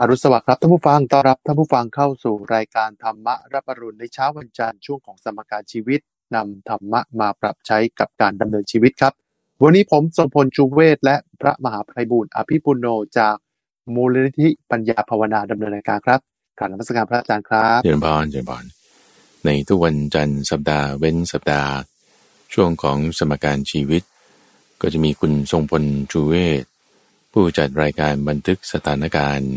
อรุณสวัสดิ์ครับท่านผู้ฟังต้อนรับท่านผู้ฟังเข้าสู่รายการธรรมะรับอรุณในเช้าวันจันทร์ช่วงของสมการชีวิตนำธรรมะมาปรับใช้กับการดำเนินชีวิตครับวันนี้ผมสมพลชูเวศและพระมหาไพบูลย์อภิปุโนจากมูลนิธิปัญญาภาวนาดำเนินรายการครับกราบนมัสการพระอาจารย์ครับเจริญพรในทุกวันจันทร์สัปดาห์เว้นสัปดาห์ช่วงของสมการชีวิตก็จะมีคุณทรงพลชูเวศผู้จัดรายการบันทึกสถานการณ์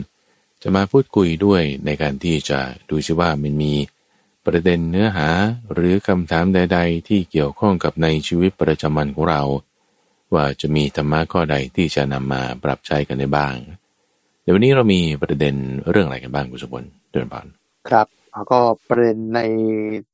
จะมาพูดคุยด้วยในการที่จะดูซิว่ามันมีประเด็นเนื้อหาหรือคำถามใดๆที่เกี่ยวข้องกับในชีวิตประจำวันของเราว่าจะมีธรรมะข้อใดที่จะนำมาปรับใช้กันได้บ้างเดี๋ยววันนี้เรามีประเด็นเรื่องอะไรกันบ้างคุณสมพลเดือนผ่านครับก็ประเด็นใน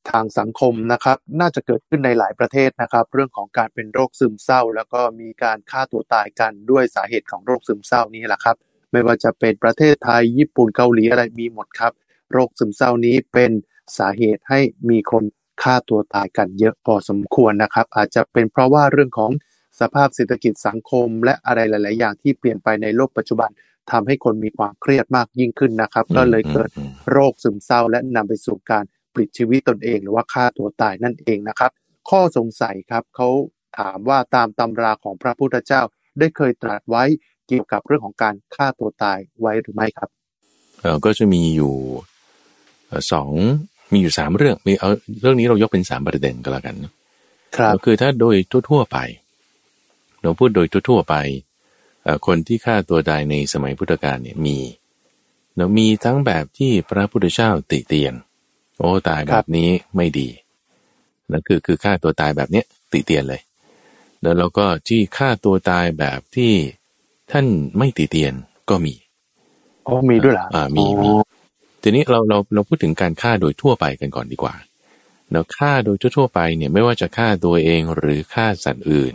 ทางสังคมนะครับน่าจะเกิดขึ้นในหลายประเทศนะครับเรื่องของการเป็นโรคซึมเศร้าแล้วก็มีการฆ่าตัวตายกันด้วยสาเหตุของโรคซึมเศร้านี้แหละครับไม่ว่าจะเป็นประเทศไทยญี่ปุ่นเกาหลีอะไรมีหมดครับโรคซึมเศร้านี้เป็นสาเหตุให้มีคนฆ่าตัวตายกันเยอะพอสมควรนะครับอาจจะเป็นเพราะว่าเรื่องของสภาพเศรษฐกิจสังคมและอะไรหลายๆอย่างที่เปลี่ยนไปในโลกปัจจุบันทำให้คนมีความเครียดมากยิ่งขึ้นนะครับก็เลยเกิดโรคซึมเศร้าและนำไปสู่การปลิดชีวิตตนเองหรือว่าฆ่าตัวตายนั่นเองนะครับข้อสงสัยครับเขาถามว่าตามตำราของพระพุทธเจ้าได้เคยตรัสไว้เกี่ยวกับเรื่องของการฆ่าตัวตายไว้หรือไม่ครับก็จะมีอยู่3เรื่องมีเรื่องนี้เรายกเป็น3ประเด็นก็แล้วกันครับคือถ้าโดยทั่วๆไปเราพูดโดยทั่วๆไปคนที่ฆ่าตัวตายในสมัยพุทธกาลเนี่ยมีทั้งแบบที่พระพุทธเจ้าติเตียนโอ้ตายแบบนี้ไม่ดีนั่นคือฆ่าตัวตายแบบเนี้ยติเตียนเลยแล้วเราก็ที่ฆ่าตัวตายแบบที่ท่านไม่ติเตียนก็มีอ๋อมีด้วยเหรอมีทีนี้เราพูดถึงการฆ่าโดยทั่วไปกันก่อนดีกว่าเราฆ่าโดยทั่วไปเนี่ยไม่ว่าจะฆ่าตัวเองหรือฆ่าสัตว์อื่น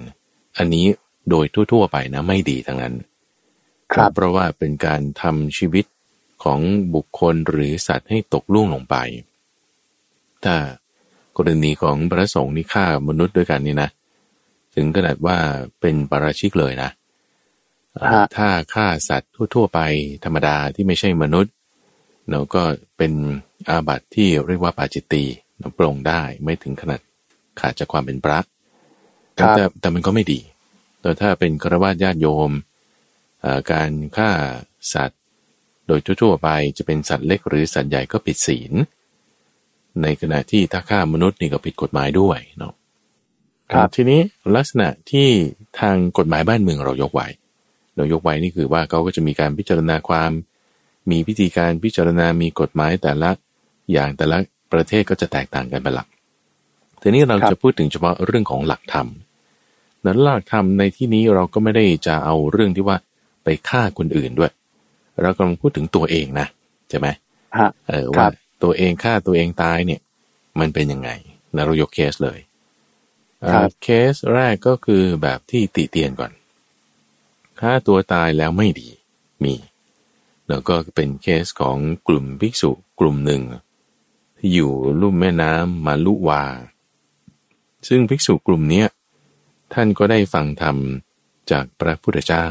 อันนี้โดยทั่วๆไปนะไม่ดีทั้งนั้นครับเพราะว่าเป็นการทำชีวิตของบุคคลหรือสัตว์ให้ตกล่วงลงไปถ้ากรณีของพระสงฆ์นี่ฆ่ามนุษย์ด้วยกันนี่นะถึงขนาดว่าเป็นปาราชิกเลยนะถ้าฆ่าสัตว์ทั่วๆไปธรรมดาที่ไม่ใช่มนุษย์เราก็เป็นอาบัติที่เรียกว่าปาจิตตีเราปลงได้ไม่ถึงขนาดขาดจากความเป็นพระแต่มันก็ไม่ดีแต่ถ้าเป็นฆราวาสญาติโยมการฆ่าสัตว์โดยทั่วๆไปจะเป็นสัตว์เล็กหรือสัตว์ใหญ่ก็ผิดศีลในขณะที่ถ้าฆ่ามนุษย์นี่ก็ผิดกฎหมายด้วยเนาะครับทีนี้ลักษณะที่ทางกฎหมายบ้านเมืองเรายกไว้นี่คือว่าเขาก็จะมีการพิจารณาความมีพิธีการพิจารณามีกฎหมายแต่ละอย่างแต่ละประเทศก็จะแตกต่างกันไปหลักทีนี้เราจะพูดถึงเฉพาะเรื่องของหลักธรรมนั้นหลักธรรมในที่นี้เราก็ไม่ได้จะเอาเรื่องที่ว่าไปฆ่าคนอื่นด้วยเรากำลังพูดถึงตัวเองนะใช่ไหมว่าตัวเองฆ่าตัวเองตายเนี่ยมันเป็นยังไงนะเรายกเคสเลยเคสแรกก็คือแบบที่ติเตียนก่อนฆ่าตัวตายแล้วไม่ดีมีแล้วก็เป็นเคสของกลุ่มภิกษุกลุ่มหนึ่งที่อยู่ลุ่มแม่น้ำมาลุวาซึ่งภิกษุกลุ่มนี้ท่านก็ได้ฟังธรรมจากพระพุทธเจ้า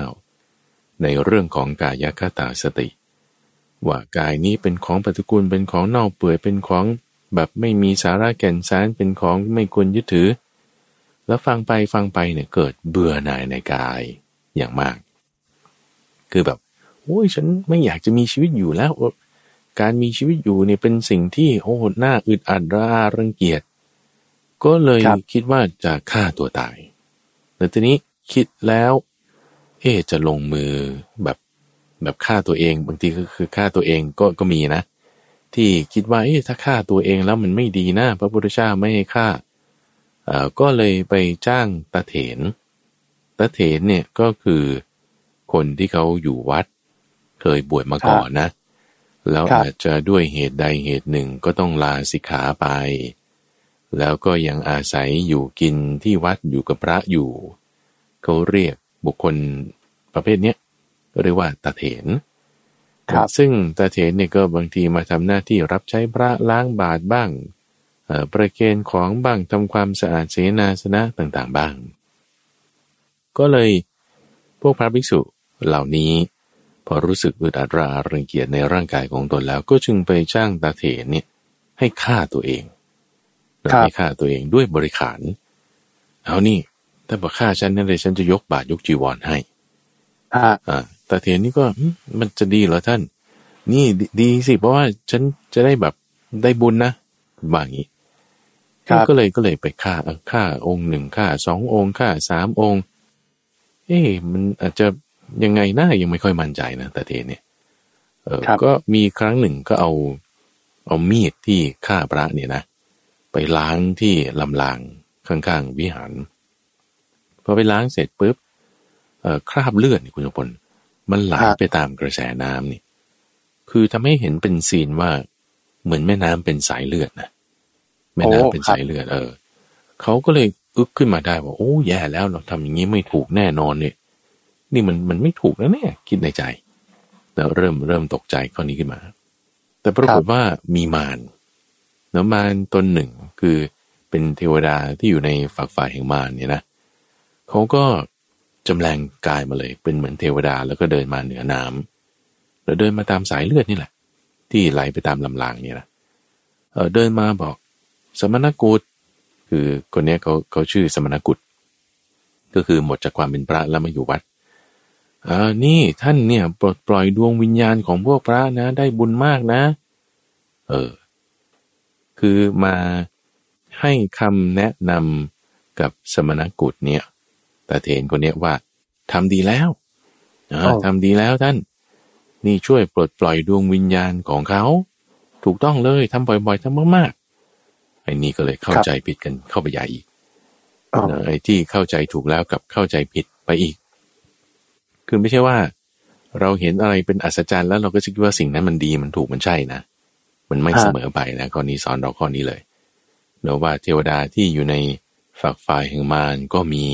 ในเรื่องของกายคตาสติว่ากายนี้เป็นของปฏิกูลเป็นของเน่าเปื่อยเป็นของแบบไม่มีสาระแก่นสารเป็นของไม่ควรยึดถือแล้วฟังไปเนี่ยเกิดเบื่อหน่ายในกายอย่างมากคือแบบโอ้ยฉันไม่อยากจะมีชีวิตอยู่แล้วการมีชีวิตอยู่เนี่ยเป็นสิ่งที่โอ้หน้าอึดอัดระอารังเกียจก็เลยคิดว่าจะฆ่าตัวตายแต่ทีนี้คิดแล้วจะลงมือแบบฆ่าตัวเองบางทีคือฆ่าตัวเองก็มีนะที่คิดว่าถ้าฆ่าตัวเองแล้วมันไม่ดีนะพระพุทธเจ้าไม่ให้ฆ่าก็เลยไปจ้างตาเถนเนี่ยก็คือคนที่เขาอยู่วัดเคยบวชมาก่อนนะแล้วอาจจะด้วยเหตุใดเหตุหนึ่งก็ต้องลาสิกขาไปแล้วก็ยังอาศัยอยู่กินที่วัดอยู่กับพระอยู่เขาเรียกบุคคลประเภทเนี้ยเรียกว่าตาเถนซึ่งตาเถนเนี่ยก็บางทีมาทำหน้าที่รับใช้พระล้างบาตรบ้างประเคนของบ้างทำความสะอาดเสนาสนะต่างๆบ้างก็เลยพวกพระภิกษุเหล่านี้ พอรู้สึกอึดอัดรารังเกียจในร่างกายของตนแล้วก็จึงไปจ้างตาเถนเนี่ยให้ฆ่าตัวเองให้ฆ่าตัวเองด้วยบริขารเอานี่ถ้าบอกฆ่าฉันนั่นเลยฉันจะยกบาตรยกจีวรให้ตาเถนนี่ก็มันจะดีเหรอท่านนี่ดีสิเพราะว่าฉันจะได้แบบได้บุญนะบางอย่างก็เลยไปฆ่าองค์หนึ่งฆ่าสององค์ฆ่าสามองค์เอ๊ะมันอาจจะยังไงน่ายังไม่ค่อยมั่นใจนะตาเถนเนี่ยก็มีครั้งหนึ่งก็เอามีดที่ฆ่าพระเนี่ยนะไปล้างที่ลำลางข้างๆวิหารพอไปล้างเสร็จปุ๊บคราบเลือดนี่คุณสมพลมันไหลไปตามกระแสน้ำนี่คือทำให้เห็นเป็นซีนว่าเหมือนแม่น้ำเป็นสายเลือดนะแม่น้ำเป็นสายเลือดเขาก็เลยอึกขึ้นมาได้ว่าโอ้แย่แล้วเราทำอย่างนี้ไม่ถูกแน่นอนเนี่ยนี่มันไม่ถูกแล้วเนี่ยคิดในใจแล้วเริ่มตกใจข้อนี้ขึ้นมาแต่ปรากฏว่ามีมารแล้วมารตนหนึ่งคือเป็นเทวดาที่อยู่ในฝักฝ่ายแห่งมารเนี่ยนะเขาก็จำแรงกายมาเลยเป็นเหมือนเทวดาแล้วก็เดินมาเหนือน้ำแล้วเดินมาตามสายเลือดนี่แหละที่ไหลไปตามลำรางนี่นะเดินมาบอกสมณกุฏคือคนนี้เขาชื่อสมณกุฏก็คือหมดจากความเป็นพระแล้วมาอยู่วัดนี่ท่านเนี่ยปลดปล่อยดวงวิญญาณของพวกพระนะได้บุญมากนะคือมาให้คำแนะนำกับสมณกุฏเนี่ยตาเถนคนนี้ว่าทำดีแล้วทำดีแล้วท่านนี่ช่วยปลดปล่อยดวงวิญญาณของเขาถูกต้องเลยทำบ่อยๆทำมากๆไอ้นี่ก็เลยเข้าใจผิดกันเข้าไปใหญ่อีกไอ้ที่เข้าใจถูกแล้วกับเข้าใจผิดไปอีกคือไม่ใช่ว่าเราเห็นอะไรเป็นอัศจรรย์แล้วเราก็คิดว่าสิ่งนั้นมันดีมันถูกมันใช่นะมันไม่เสมอไปนะข้อนี้สอนเราข้อนี้เลยเนาะว่าเทวดาที่อยู่ในฝักฝ่ายแห่งมารก็มี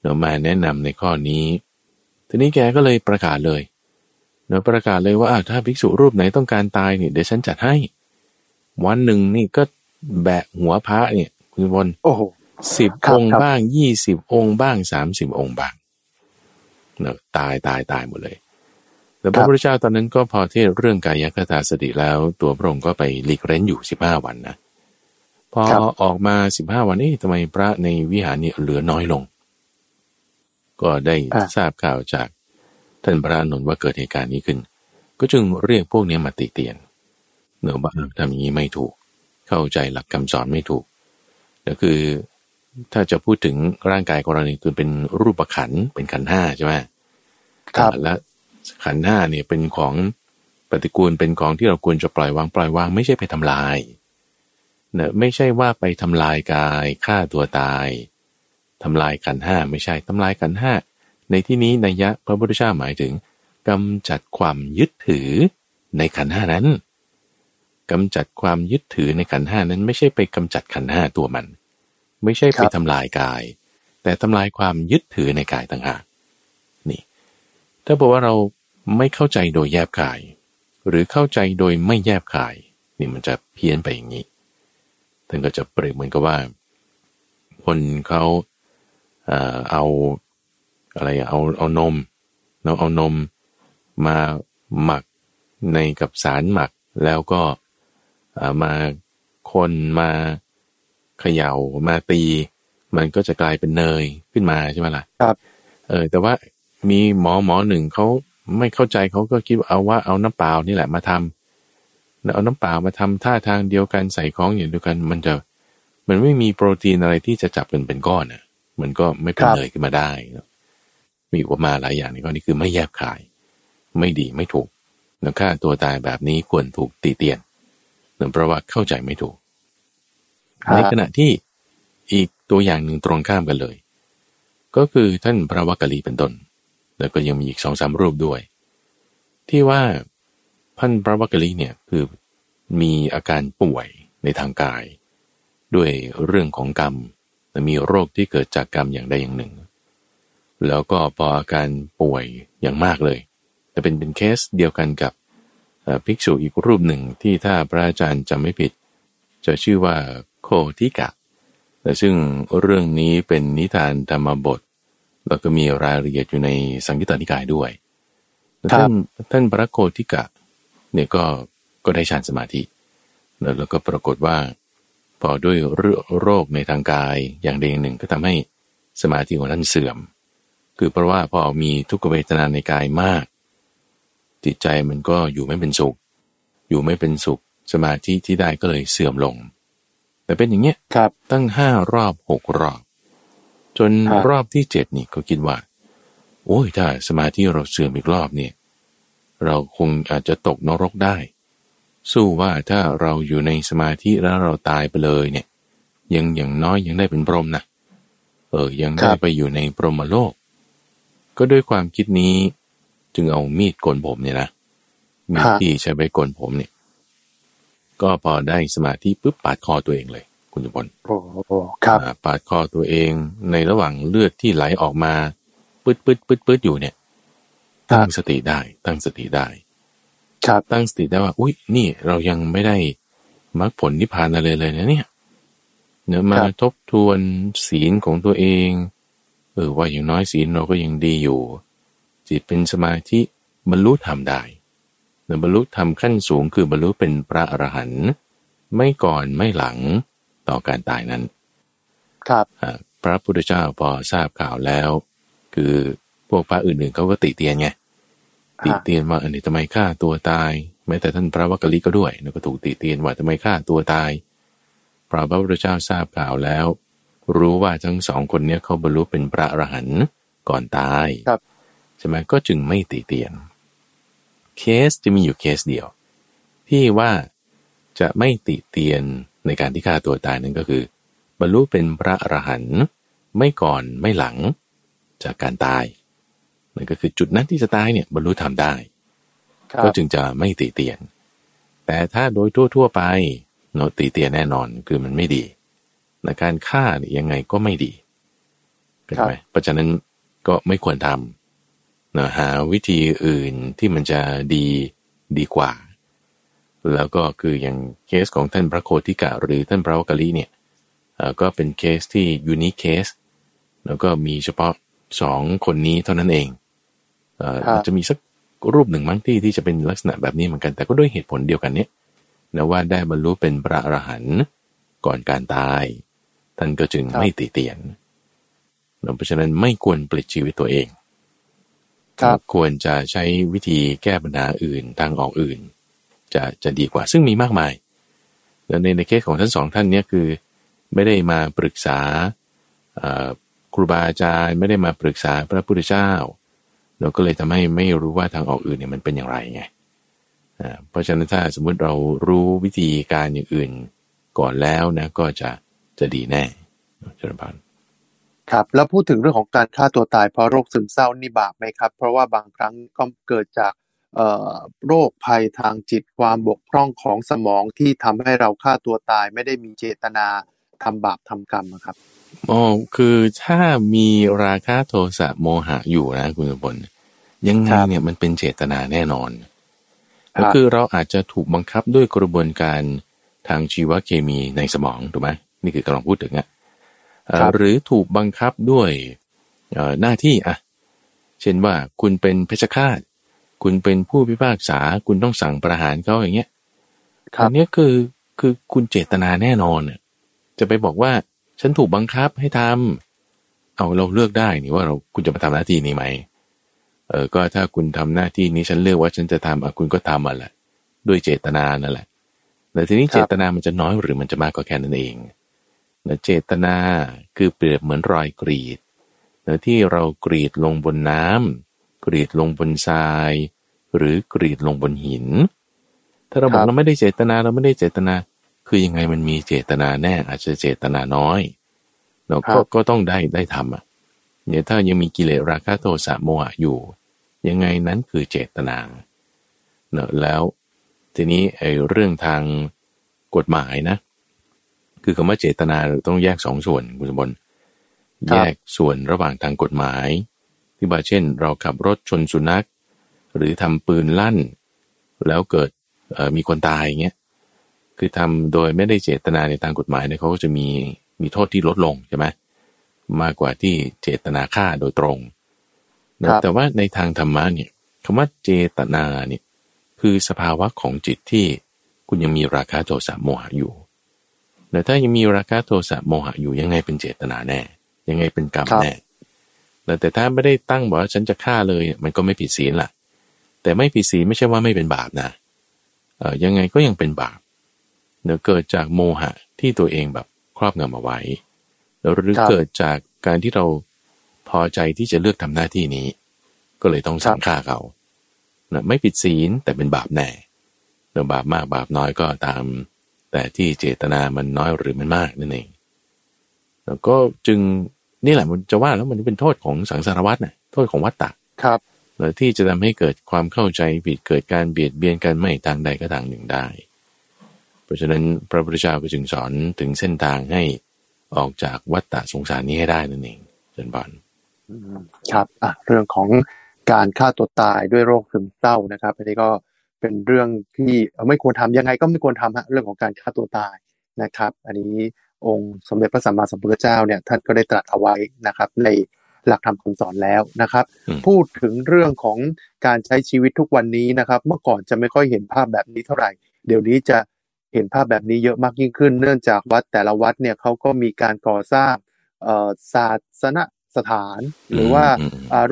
เนาะมาแนะนำในข้อนี้ทีนี้แกก็เลยประกาศเลยเนาะประกาศเลยว่าถ้าภิกษุรูปไหนต้องการตายเนี่ยเดี๋ยวฉันจัดให้วันหนึ่งนี่ก็แบะหัวพระเนี่ยคุณบอล10 องค์บ้าง20 องค์บ้าง30 องค์บ้างตายหมดเลยแต่พระพุทธเจ้าตอนนั้นก็พอเทศเรื่องกายคตาสติแล้วตัวพระองค์ก็ไปหลีกเร้นอยู่15 วันนะพอออกมา15 วันนี่ทำไมพระในวิหารนี่เหลือน้อยลงก็ได้ทราบข่าวจากท่านพระอานนท์ว่าเกิดเหตุการณ์นี้ขึ้นก็จึงเรียกพวกนี้มาติเตียนเนื้อบ้าทำอย่างนี้ไม่ถูกเข้าใจหลักคำสอนไม่ถูกก็คือถ้าจะพูดถึงร่างกายของเราเนี่ยตัวเป็นรูปขันธ์เป็นขันธ์5ใช่ไหมครับและขันธ์5เนี่ยเป็นของปฏิกูลเป็นของที่เราควรจะปล่อยวางไม่ใช่ไปทำลายนะไม่ใช่ว่าไปทำลายกายฆ่าตัวตายทำลายขันธ์5ไม่ใช่ทำลายขันธ์5ในที่นี้นัยยะพระพุทธเจ้าหมายถึงกำจัดความยึดถือในขันธ์5นั้นกำจัดความยึดถือในขันธ์5นั้นไม่ใช่ไปกำจัดขันธ์5ตัวมันไม่ใช่ไปทำลายกายแต่ทำลายความยึดถือในกายต่างหากนี่ถ้าบอกว่าเราไม่เข้าใจโดยแยบกายหรือเข้าใจโดยไม่แยบกายนี่มันจะเพี้ยนไปอย่างนี้ท่านก็จะเปรียบเหมือนกับว่าคนเขาเอานมมาหมักในกับสารหมักแล้วก็มาคนมาเขย่ามาตีมันก็จะกลายเป็นเนยขึ้นมาใช่ไหมล่ะครับแต่ว่ามีหมอหนึ่งเขาไม่เข้าใจเขาก็คิดว่าเอาน้ำเปล่านี่แหละมาทำแล้วเอาน้ำเปล่ามาทำท่าทางเดียวกันใส่ของอย่างเดียวกันมันไม่มีโปรตีนอะไรที่จะจับเป็นก้อนนะมันก็ไม่เป็นเนยขึ้นมาได้มีอุปมาหลายอย่างในข้อนี้คือไม่แยบคายไม่ดีไม่ถูกแล้วฆ่าตัวตายแบบนี้ควรถูกตีเตียนเพราะว่าเข้าใจไม่ถูกในขณะที่อีกตัวอย่างหนึ่งตรงข้ามกันเลยก็คือท่านพระวักกลิเป็นต้นแล้วก็ยังมีอีก 2-3 รูปด้วยที่ว่าท่านพระวักกลิเนี่ยคือมีอาการป่วยในทางกายด้วยเรื่องของกรรมมีโรคที่เกิดจากกรรมอย่างใดอย่างหนึ่งแล้วก็พออาการป่วยอย่างมากเลยแต่เป็นเคสเดียวกันกับภิกษุอีกรูปหนึ่งที่ถ้าพระอาจารย์จำไม่ผิดจะชื่อว่าโคทิกะและซึ่งเรื่องนี้เป็นนิทานธรรมบทแล้วก็มีรายละเอียดอยู่ในสังยุตตนิกายด้วย ท่านพระโคติกะเนี่ยก็ได้ฌานสมาธิแล้วก็ปรากฏว่าพอด้วยโรคในทางกายอย่างใดอย่างหนึ่งก็ทำให้สมาธิของท่านเสื่อมคือเพราะว่าพอมีทุกขเวทนาในกายมากจิตใจมันก็อยู่ไม่เป็นสุขสมาธิที่ได้ก็เลยเสื่อมลงแต่เป็นอย่างเงี้ยตั้ง5รอบ6รอบจนรอบที่7นี่ก็คิดว่าโอ้ยถ้าสมาธิเราเสื่อมอีกรอบเนี่ยเราคงอาจจะตกนรกได้สู้ว่าถ้าเราอยู่ในสมาธิแล้วเราตายไปเลยเนี่ยยังอย่างน้อยยังได้เป็นพรหมนะยังได้ไปอยู่ในพรหมโลกก็ด้วยความคิดนี้จึงเอามีดโกนผมเนี่ยนะมีดที่ใช้ไปโกนผมเนี่ยก็พอได้สมาธิปุ๊บปาดคอตัวเองเลยคุณจุฬาภรณ์ปาดคอตัวเองในระหว่างเลือดที่ไหลออกมาปื๊ดอยู่เนี่ยตั้งสติได้ตั้งสติได้ว่าอุ๊ยนี่เรายังไม่ได้มรรคผลนิพพานอะไรเลยนะเนี่ยเนื้อมาทบทวนศีลของตัวเองว่าอย่างน้อยศีลเราก็ยังดีอยู่จิตเป็นสมาธิบรรลุธรรมได้บรรลุธรรมขั้นสูงคือบรรลุเป็นพระอรหันต์ไม่ก่อนไม่หลังต่อการตายนั้นพระพุทธเจ้าพอทราบข่าวแล้วคือพวกพระอื่นๆเขาก็ติเตียนไงติเตียนว่าอันนี้ทำไมฆ่าตัวตายแม้แต่ท่านพระวักกลิก็ด้วยแล้วก็ถูกติเตียนว่าทำไมฆ่าตัวตายพระพุทธเจ้าทราบข่าวแล้วรู้ว่าทั้งสองคนนี้เขาบรรลุเป็นพระอรหันต์ก่อนตายใช่ไหมก็จึงไม่ติเตียนเคสจะมีอยู่เคสเดียวที่ว่าจะไม่ติเตียนในการที่ฆ่าตัวตายนั่นก็คือบรรลุเป็นพระอรหันต์ไม่ก่อนไม่หลังจากการตายนั่นก็คือจุดนั้นที่จะตายเนี่ยบรรลุธรรมได้ก็จึงจะไม่ติเตียนแต่ถ้าโดยทั่วๆไปโนติเตียนแน่นอนคือมันไม่ดีในการฆ่าเนี่ยยังไงก็ไม่ดีใช่ไหมเพราะฉะนั้นก็ไม่ควรทำนะหาวิธีอื่นที่มันจะดีกว่าแล้วก็คืออย่างเคสของท่านพระโคติกะหรือท่านพระวักกลิเนี่ยก็เป็นเคสที่ยูนิคเคสแล้วก็มีเฉพาะ2คนนี้เท่านั้นเองจะมีสักรูปหนึ่งมั้งที่จะเป็นลักษณะแบบนี้เหมือนกันแต่ก็ด้วยเหตุผลเดียวกันเนี่ยนะว่าได้บรรลุเป็นพระอรหันต์ก่อนการตายท่านก็จึงไม่ติเตียนเพราะฉะนั้นไม่ควรปลิดชีวิตตัวเองควรจะใช้วิธีแก้ปัญหาอื่นทางออกอื่นจะดีกว่าซึ่งมีมากมายแล้วในเคสของท่าน2ท่านเนี่ยคือไม่ได้มาปรึกษาครูบาอาจารย์ไม่ได้มาปรึกษาพระพุทธเจ้าเราก็เลยทำให้ไม่รู้ว่าทางออกอื่นเนี่ยมันเป็นอย่างไรไงเพราะฉะนั้นถ้าสมมุติเรารู้วิธีการอย่างอื่นก่อนแล้วนะก็จะดีแน่จุฬาภรณ์ครับแล้วพูดถึงเรื่องของการฆ่าตัวตายเพราะโรคซึมเศร้านี่บาปไหมครับเพราะว่าบางครั้งก็เกิดจากโรคภัยทางจิตความบกพร่องของสมองที่ทำให้เราฆ่าตัวตายไม่ได้มีเจตนาทำบาปทำกรรมนะครับคือถ้ามีราคะโทสะโมหะอยู่นะคุณสมบัติยังไงเนี่ยมันเป็นเจตนาแน่นอนก็คือเราอาจจะถูกบังคับด้วยกระบวนการทางชีวเคมีในสมองถูกไหมนี่คือกำลังพูดถึงนะหรือถูกบังคับด้วยหน้าที่เช่นว่าคุณเป็นเพชฌฆาตคุณเป็นผู้พิพากษาคุณต้องสั่งประหารเขาอย่างเงี้ยอันนี้คือคุณเจตนาแน่นอนจะไปบอกว่าฉันถูกบังคับให้ทำเราเลือกได้นี่ว่าคุณจะมาทำหน้าที่นี้ไหมก็ถ้าคุณทำหน้าที่นี้ฉันเลือกว่าฉันจะทำคุณก็ทำมาแหละด้วยเจตนานั่นแหละแต่ทีนี้เจตนามันจะน้อยหรือมันจะมากกว่าแค่นั้นเองเจตนาคือเปรียบเหมือนรอยกรีดที่เรากรีดลงบนน้ำกรีดลงบนทรายหรือกรีดลงบนหินถ้าเราบอกเราไม่ได้เจตนาเราไม่ได้เจตนาคือยังไงมันมีเจตนาแน่อาจจะเจตนาน้อยเราก็ต้องได้ทำเนี่ยถ้ายังมีกิเลสราคะโทสะโมหะอยู่ยังไงนั้นคือเจตนาแล้วทีนี้เรื่องทางกฎหมายนะคือคำว่าเจตนาต้องแยกสองส่วนคุณสมบัติแยกส่วนระหว่างทางกฎหมายที่ว่าเช่นเราขับรถชนสุนัขหรือทำปืนลั่นแล้วเกิดมีคนตายอย่างเงี้ยคือทำโดยไม่ได้เจตนาในทางกฎหมายเนี่ยเขาก็จะมีโทษที่ลดลงใช่ไหมมากกว่าที่เจตนาฆ่าโดยตรงแต่ว่าในทางธรรมะเนี่ย คำว่าเจตนาเนี่ยคือสภาวะของจิตที่คุณยังมีราคะโทสะโมหะอยู่แต่ถ้ายังมีราคะโทสะโมหะอยู่ยังไงเป็นเจตนาแน่ยังไงเป็นกรรมแน่แต่ถ้าไม่ได้ตั้งบอกว่าฉันจะฆ่าเลยมันก็ไม่ผิดศีลล่ะแต่ไม่ผิดศีลไม่ใช่ว่าไม่เป็นบาปนะยังไงก็ยังเป็นบาปเกิดจากโมหะที่ตัวเองแบบครอบงำเอาไว้หรือเกิดจากการที่เราพอใจที่จะเลือกทำหน้าที่นี้ก็เลยต้องสั่งฆ่าเขาไม่ผิดศีลแต่เป็นบาปแน่เราบาปมากบาปน้อยก็ตามแต่ที่เจตนามันน้อยหรือมันมากนั่นเองแล้วก็จึงนี่แหละมันจะว่าแล้วมันเป็นโทษของสังสารวัฏนะโทษของวัฏฏะครับแล้วที่จะทำให้เกิดความเข้าใจผิดเกิดการเบียดเบียนกันไม่ทางใดก็ทางหนึ่งได้เพราะฉะนั้นพระพุทธเจ้าจึงสอนถึงเส้นทางให้ออกจากวัฏฏะสงสารนี้ให้ได้นั่นเองเชิญบอลครับเรื่องของการฆ่าตัวตายด้วยโรคซึมเศร้านะครับอันนี้ก็เป็นเรื่องที่ไม่ควรทำยังไงก็ไม่ควรทำฮะเรื่องของการฆ่าตัวตายนะครับอันนี้องค์สมเด็จพระสัมมาสัมพุทธเจ้าเนี่ยท่านก็ได้ตรัสเอาไว้นะครับในหลักธรรมคำสอนแล้วนะครับพูดถึงเรื่องของการใช้ชีวิตทุกวันนี้นะครับเมื่อก่อนจะไม่ค่อยเห็นภาพแบบนี้เท่าไหร่เดี๋ยวนี้จะเห็นภาพแบบนี้เยอะมากยิ่งขึ้นเนื่องจากวัดแต่ละวัดเนี่ยเขาก็มีการก่อสร้างศาสนสถานหรือว่า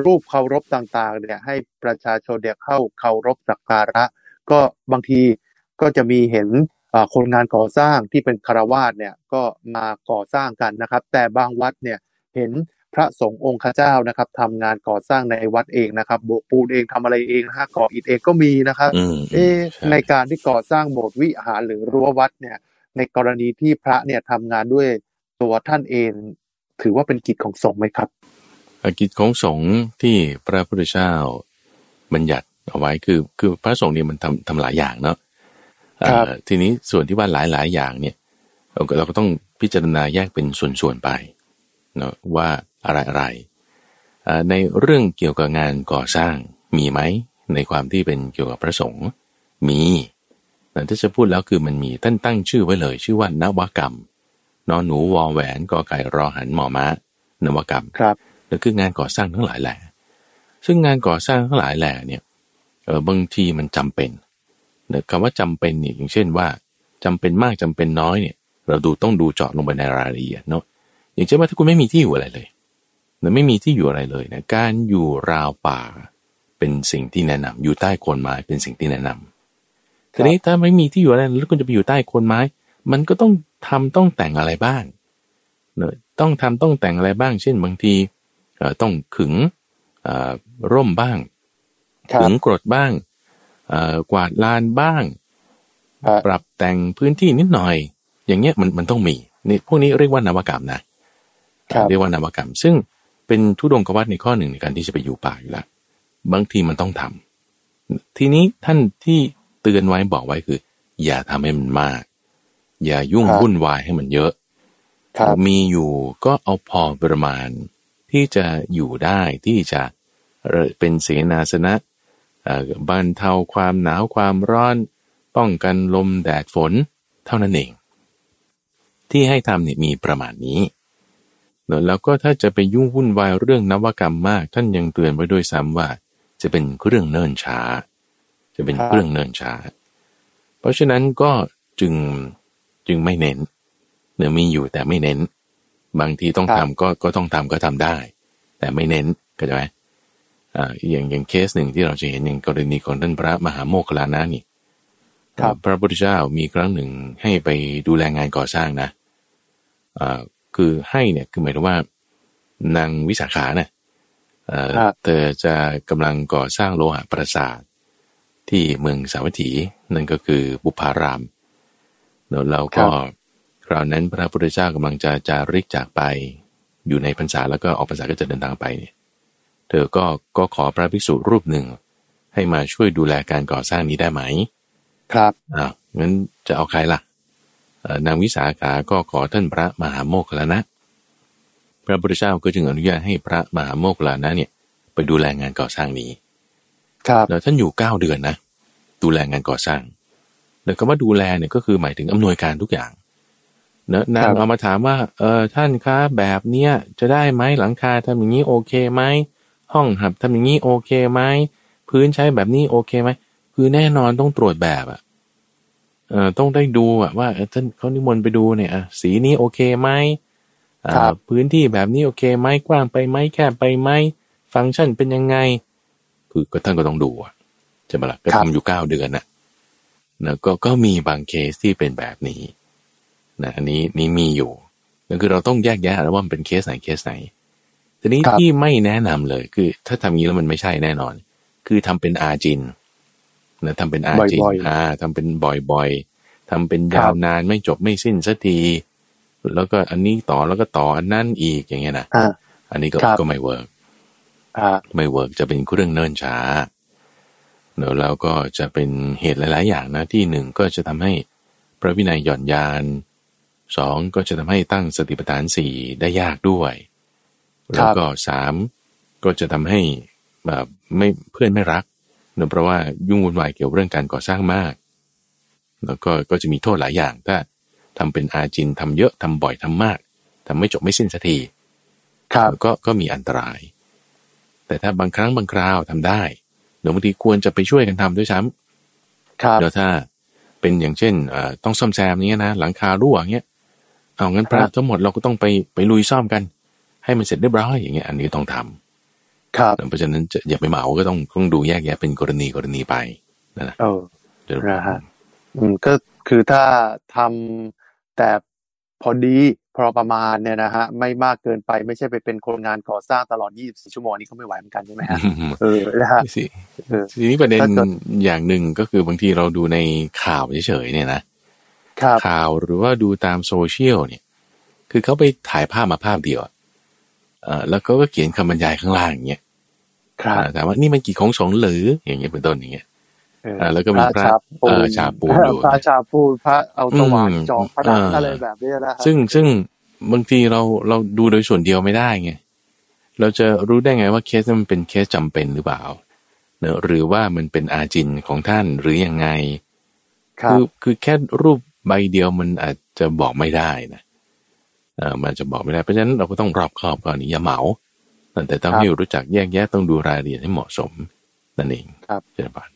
รูปเคารพต่างๆเนี่ยให้ประชาชนเนี่ยเข้าเคารพสักการะก็บางทีก็จะมีเห็นคนงานก่อสร้างที่เป็นฆราวาสเนี่ยก็มาก่อสร้างกันนะครับแต่บางวัดเนี่ยเห็นพระสงฆ์องค์เจ้านะครับทำงานก่อสร้างในวัดเองนะครับโบกปูนเองทำอะไรเองนะฮะก่ออิฐเองก็มีนะครับในการที่ก่อสร้างโบสถ์วิหารหรือรั้ววัดเนี่ยในกรณีที่พระเนี่ยทำงานด้วยตัวท่านเองถือว่าเป็นกิจของสงฆ์ไหมครับกิจของสงฆ์ที่พระพุทธเจ้าบัญญัติเอาไว้คือพระสงฆ์เนี่ยมันทำหลายอย่างเนาะทีนี้ส่วนที่ว่าหลายอย่างเนี่ยเราก็ต้องพิจารณาแยกเป็นส่วนๆไปเนาะว่าอะไรในเรื่องเกี่ยวกับงานก่อสร้างมีไหมในความที่เป็นเกี่ยวกับพระสงฆ์มีแต่ถ้าจะพูดแล้วคือมันมีท่านตั้งชื่อไว้เลยชื่อว่านวกรรมนอนหนูวอแหวนกอไก่รอหันหมอม้านวกรรมครับนั่นคืองานก่อสร้างทั้งหลายแหละซึ่งงานก่อสร้างทั้งหลายแหละเนี่ยบางทีมันจำเป็นคำว่าจำเป็นเนี่ยอย่างเช่นว่าจำเป็นมากจำเป็นน้อยเนี่ยเราต้องดูเจาะลงไปในรายละเอียดเนาะอย่างเช่นว่าถ้าคุณไม่มีที่อยู่อะไรเลยไม่มีที่อยู่อะไรเลยนะการอยู่ราวป่าเป็นสิ่งที่แนะนำอยู่ใต้โคนไม้เป็นสิ่งที่แนะนำทีนี้ถ้าไม่มีที่อยู่อะไรแล้วคุณจะไปอยู่ใต้โคนไม้มันก็ต้องทำต้องแต่งอะไรบ้างนะต้องทำต้องแต่งอะไรบ้างเช่นบางทีต้องขึงร่มบ้างขึงกรดบ้างกวาดลานบ้างปรับแต่งพื้นที่นิดหน่อยอย่างเงี้ยมันต้องมีนี่พวกนี้เรียกว่านวกรรมนะเรียกว่านวกรรมซึ่งเป็นธุดงควัตในข้อหนึ่งในการที่จะไปอยู่ป่าอยู่แล้วบางทีมันต้องทำทีนี้ท่านที่เตือนไว้บอกไว้คืออย่าทำให้มันมากอย่ายุ่งวุ่นวายให้มันเยอะมีอยู่ก็เอาพอประมาณที่จะอยู่ได้ที่จะเป็นเสนาสนะบรรเทาความหนาวความร้อนป้องกันลมแดดฝนเท่านั้นเองที่ให้ทำเนี่ยมีประมาณนี้แล้วก็ถ้าจะไปยุ่งวุ่นวายเรื่องนวกรรมมากท่านยังเตือนไว้ด้วยซ้ำว่าจะเป็นเครื่องเนิ่นช้าจะเป็นเครื่องเนิ่นช้าเพราะฉะนั้นก็จึงไม่เน้นมีอยู่แต่ไม่เน้นบางทีต้องทำก็ต้องทำก็ทำได้แต่ไม่เน้นเข้าใจไหมอย่างเคสหนึ่งที่เราจะเห็นอย่างกรณีของท่านพระมหาโมคคัลลานะนี่พระพุทธเจ้ามีครั้งหนึ่งให้ไปดูแลงานก่อสร้างนะคือให้เนี่ยคือหมายถึงว่านางวิสาขาเนี่ยเธอจะกำลังก่อสร้างโลหะปราสาทที่เมืองสาวัตถีนั่นก็คือบุพารามแล้วก็คราวนั้นพระพุทธเจ้ากำลังจะจาริกจากไปอยู่ในพรรษาแล้วก็ออกพรรษาก็จะเดินทางไปเนี่ยเธอก็ขอพระภิกษุรูปหนึ่งให้มาช่วยดูแลการก่อสร้างนี้ได้ไหมครับงั้นจะเอาใครล่ะนางวิสาขาก็ขอท่านพระมหาโมคคัลลานะพระพุทธเจ้าก็จึงอนุญาตให้พระมหาโมคคัลลานะเนี่ยไปดูแลงานก่อสร้างนี้ครับแล้วท่านอยู่9เดือนนะดูแลงานก่อสร้างแล้วคำว่าดูแลเนี่ยก็คือหมายถึงอำนวยการทุกอย่างนะนางเอามาถามว่าท่านคะแบบเนี้ยจะได้ไหมหลังคาทำอย่างนี้โอเคไหมห้องหับทำอย่างนี้โอเคไหม พื้นใช้แบบนี้โอเคไหมคือแน่นอนต้องตรวจแบบอ่ะต้องได้ดูอ่ะว่าท่านเขานิมนต์ไปดูเนี่ยสีนี้โอเคไหมพื้นที่แบบนี้โอเคไหมกว้างไปไหมแคบไปไหมฟังก์ชันเป็นยังไงคือก็ท่านก็ต้องดูอ่ะใช่ไหมล่ะก็ทำอยู่9เดือนน่ะนะก็มีบางเคสที่เป็นแบบนี้นะอันนี้มีอยู่นั่นคือเราต้องแยกแยะแล้วว่ามันเป็นเคสไหนเคสไหนทีนี้ที่ไม่แนะนำเลยคือถ้าทำงี้แล้วมันไม่ใช่แน่นอนคือทำเป็นอาจินนะทำเป็นอาจินทำเป็นบ่อยๆทำเป็นยาวนานไม่จบไม่สิ้นสักทีแล้วก็อันนี้ต่อแล้วก็ต่ออันนั้นอีกอย่างเงี้ยนะอันนี้ก็ไม่เวิร์กจะเป็นเรื่องเนิ่นช้าแล้วก็จะเป็นเหตุหลายๆอย่างนะที่หนึ่งก็จะทำให้พระวินัยหย่อนยานสองก็จะทำให้ตั้งสติปัฏฐานสี่ได้ยากด้วยแล้วก็สามก็จะทำให้แบบไม่เพื่อนไม่รักเพราะว่ายุ่งวุ่นวายเกี่ยวเรื่องการก่อสร้างมากแล้วก็จะมีโทษหลายอย่างถ้าทำเป็นอาจินทำเยอะทำบ่อยทำมากทำไม่จบไม่สิ้นสักทีแล้วก็มีอันตรายแต่ถ้าบางครั้งบางคราวทำได้เดี๋ยวบางทีควรจะไปช่วยกันทำด้วยซ้ำเดี๋ยวถ้าเป็นอย่างเช่นต้องซ่อมแซมอย่างเงี้ยนะหลังคารั่วอย่างเงี้ยเอางั้นพระทั้งหมดเราก็ต้องไปลุยซ่อมกันให้มันเสร็จเรียบร้อยอย่างเงี้ยอันนี้ต้องทำครับเพราะฉะนั้นอย่าไปเหมาก็ต้องดูแยกแยะเป็นกรณีไปนะนะฮะก็คือถ้าทำแต่พอดีพอประมาณเนี่ยนะฮะไม่มากเกินไปไม่ใช่ไปเป็นคนงานก่อสร้างตลอด24ชั่วโมงนี่ก็ไม่ไหวเหมือนกันใช่ไหมฮะนะฮะทีนี้ประเด็นอย่างหนึ่งก็คือบางทีเราดูในข่าวเฉยๆเนี่ยนะข่าวหรือว่าดูตามโซเชียลเนี่ยคือเขาไปถ่ายภาพมาภาพเดียวแล้วก็เขียนคำบรรยายข้างล่างอย่างเงี้ยแต่ว่านี่มันกี่ของสงฆ์หรืออย่างเงี้ยเป็นต้นอย่างเงี้ยแล้วก็มีพระชาปูพระชาปูพระเอาตะวันจองพระดังอะไรแบบนี้นะซึ่งบางทีเราดูโดยส่วนเดียวไม่ได้ไงเราจะรู้ได้ไงว่าเคสนั้นมันเป็นเคสจำเป็นหรือเปล่าเนอะหรือว่ามันเป็นอาจินของท่านหรือยังไงคือแค่รูปใบเดียวมันอาจจะบอกไม่ได้นะมันจะบอกไม่ได้เพราะฉะนั้นเราก็ต้องรอบคอบก่อนนี้อย่าเหมาแต่ต้องให้รู้จักแยกแยะต้องดูรายละเอียดให้เหมาะสมนั่นเองเจ้าบ้าน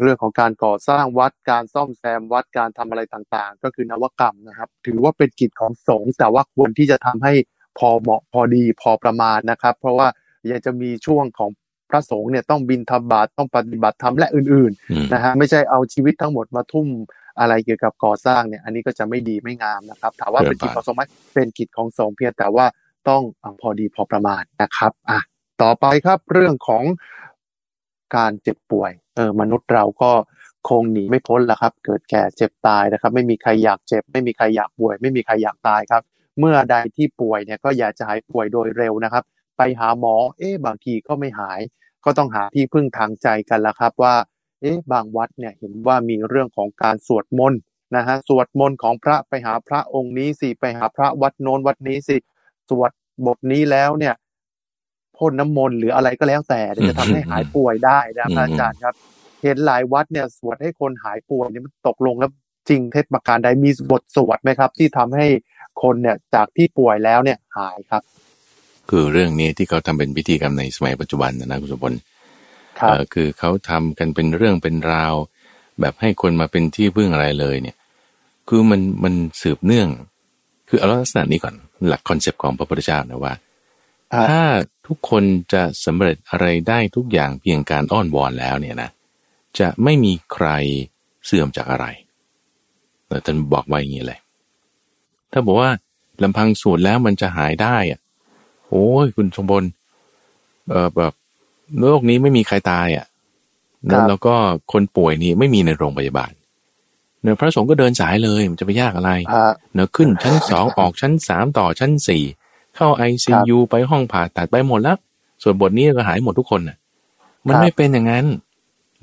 เรื่องของการก่อสร้างวัดการซ่อมแซมวัดการทำอะไรต่างๆก็คือนวกรรมนะครับถือว่าเป็นกิจของสงฆ์แต่ว่าควรที่จะทำให้พอเหมาะพอดีพอประมาณนะครับเพราะว่ายังจะมีช่วงของพระสงฆ์เนี่ยต้องบิณฑบาตต้องปฏิบัติธรรมและอื่นๆนะฮะไม่ใช่เอาชีวิตทั้งหมดมาทุ่มอะไรเกี่ยวกับก่อสร้างเนี่ยอันนี้ก็จะไม่ดีไม่งามนะครับถามว่าเป็นกิจของสงฆ์ไหมเป็นกิจของสงฆ์เพียงแต่ว่าต้องพอดีพอประมาณนะครับต่อไปครับเรื่องของการเจ็บป่วยมนุษย์เราก็คงหนีไม่พ้นละครับเกิดแก่เจ็บตายนะครับไม่มีใครอยากเจ็บไม่มีใครอยากป่วยไม่มีใครอยากตายครับเมื่อใดที่ป่วยเนี่ยก็อย่าจะหายป่วยโดยเร็วนะครับไปหาหมอบางทีก็ไม่หายก็ต้องหาที่พึ่งทางใจกันละครับว่าบางวัดเนี่ยเห็นว่ามีเรื่องของการสวดมนต์นะฮะสวดมนต์ของพระไปหาพระองค์นี้สิไปหาพระวัดโน้นวัดนี้สิสวดบทนี้แล้วเนี่ยพ่นน้ำมนต์หรืออะไรก็แล้วแต่จะทำให้หายป่วยได้นะอาจารย์ครับเห็นหลายวัดเนี่ยสวดให้คนหายป่วยเนี่ยมันตกลงแล้วจริงเท็จประการใดมีบทสวดไหมครับที่ทำให้คนเนี่ยจากที่ป่วยแล้วเนี่ยหายครับคือเรื่องนี้ที่เขาทำเป็นพิธีกรรมในสมัยปัจจุบันนะคุณสมบัติคือเขาทำกันเป็นเรื่องเป็นราวแบบให้คนมาเป็นที่พึ่งอะไรเลยเนี่ยคือมันสืบเนื่องคือเอาลักษณะนี้ก่อนหลักคอนเซปต์ของพระพุทธเจ้านะว่าถ้าทุกคนจะสำเร็จอะไรได้ทุกอย่างเพียงการอ้อนวอนแล้วเนี่ยนะจะไม่มีใครเสื่อมจากอะไรแต่ท่านบอกไว้อย่างนี้เลยถ้าบอกว่าลำพังสวดแล้วมันจะหายได้อ่ะโอ้ยคุณสมบูรณ์แบบโลกนี้ไม่มีใครตายอ่ะแล้วก็คนป่วยนี่ไม่มีในโรงพยาบาลพระสงฆ์ก็เดินสายเลยมันจะไปยากอะไรขึ้นชั้น 2 ออกชั้น 3 ต่อชั้น 4 เข้า ICU ไปห้องผ่าตัดไปหมดแล้วส่วนบทนี้ก็หายหมดทุกคนน่ะมันไม่เป็นอย่างนั้น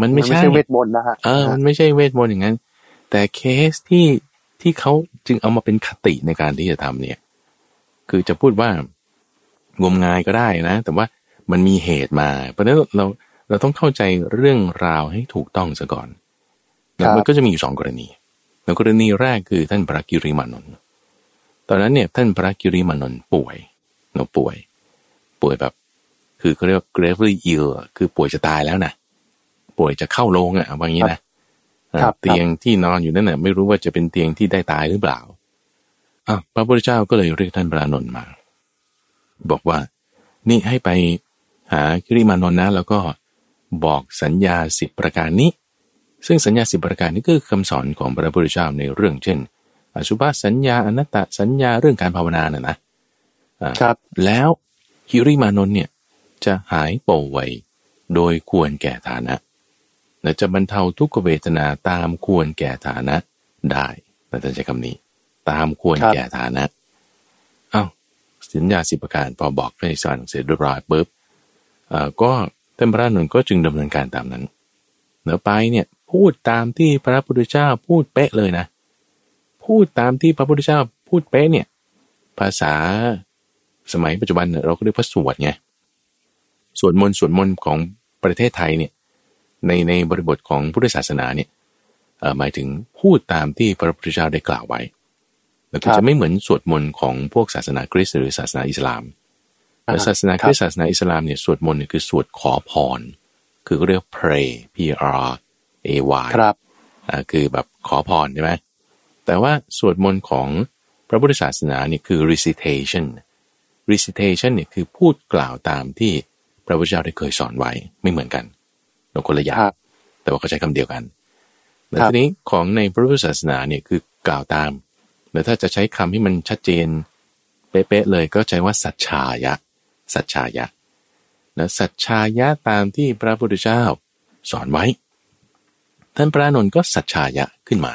มันไม่ใช่เวทมนต์นะฮะมันไม่ใช่เวทมนต์อย่างนั้นแต่เคสที่เขาจึงเอามาเป็นคติในการที่จะทำเนี่ยคือจะพูดว่างมงายก็ได้นะแต่ว่ามันมีเหตุมาเพราะฉะนั้นเราต้องเข้าใจเรื่องราวให้ถูกต้องซะก่อนแล้วมันก็จะมีอยู่2กรณีกรณีแรกคือท่านพระกิริมานนท์ตอนนั้นเนี่ยท่านพระกิริมานนท์ป่วยแบบ คือเขาเรียกว่า gravely ill คือป่วยจะตายแล้วนะป่วยจะเข้าโรงอ่ะบางอย่างนะเตียงที่นอนอยู่นั่นน่ะไม่รู้ว่าจะเป็นเตียงที่ได้ตายหรือเปล่าพระพุทธเจ้าก็เลยเรียกท่านพระอานนท์มาบอกว่านี่ให้ไปหาคิริมานนท์นะแล้วก็บอกสัญญา10ประการนี้ซึ่งสัญญา10ประการนี้ก็คือคำสอนของพระพุทธเจ้าในเรื่องเช่นอสุภะสัญญาอนัตตสัญญาเรื่องการภาวนาน่ะนะครับแล้วคิริมานนท์เนี่ยจะหายป่วยโดยควรแก่ฐานะและจะบรรเทาทุกขเวทนาตามควรแก่ฐานะได้แต่ท่านใช้คำนี้ตามควรแก่ฐานะสัญญา10ประการพอบอกในสารเสร็จเรียบร้อยปุ๊บก็ท่านพระอานนท์ก็จึงดำเนินการตามนั้นเนื้อไปเนี่ยพูดตามที่พระพุทธเจ้าพูดเป๊ะเลยนะพูดตามที่พระพุทธเจ้าพูดเป๊ะเนี่ยภาษาสมัยปัจจุบันเราก็เรียกว่าสวดไงสวดมนต์ของประเทศไทยเนี่ยในบริบทของพุทธศาสนาเนี่ยหมายถึงพูดตามที่พระพุทธเจ้าได้กล่าวไว้แล้วก็จะไม่เหมือนสวดมนต์ของพวกศาสนาคริสต์หรือศาสนาอิสลามแต่ศาสนาคริสต์ศาสนาอิสลามเนี่ยสวดมนต์เนี่ยคือสวดขอพรคือเรียก pray p r a y ครับคือแบบขอพรใช่ไหมแต่ว่าสวดมนต์ของพระพุทธศาสนาเนี่ยคือ recitation เนี่ยคือพูดกล่าวตามที่พระพุทธเจ้าได้เคยสอนไว้ไม่เหมือนกันเราคนละอย่างแต่ว่าเขาใช้คำเดียวกันแต่ทีนี้ของในพระพุทธศาสนาเนี่ยคือกล่าวตามแต่ถ้าจะใช้คำให้มันชัดเจนเป๊ะเลยก็ใช้ว่าสัจฉายะนะสัจฉายะตามที่พระพุทธเจ้าสอนไว้ท่านพระอานนท์ก็สัจฉายะขึ้นมา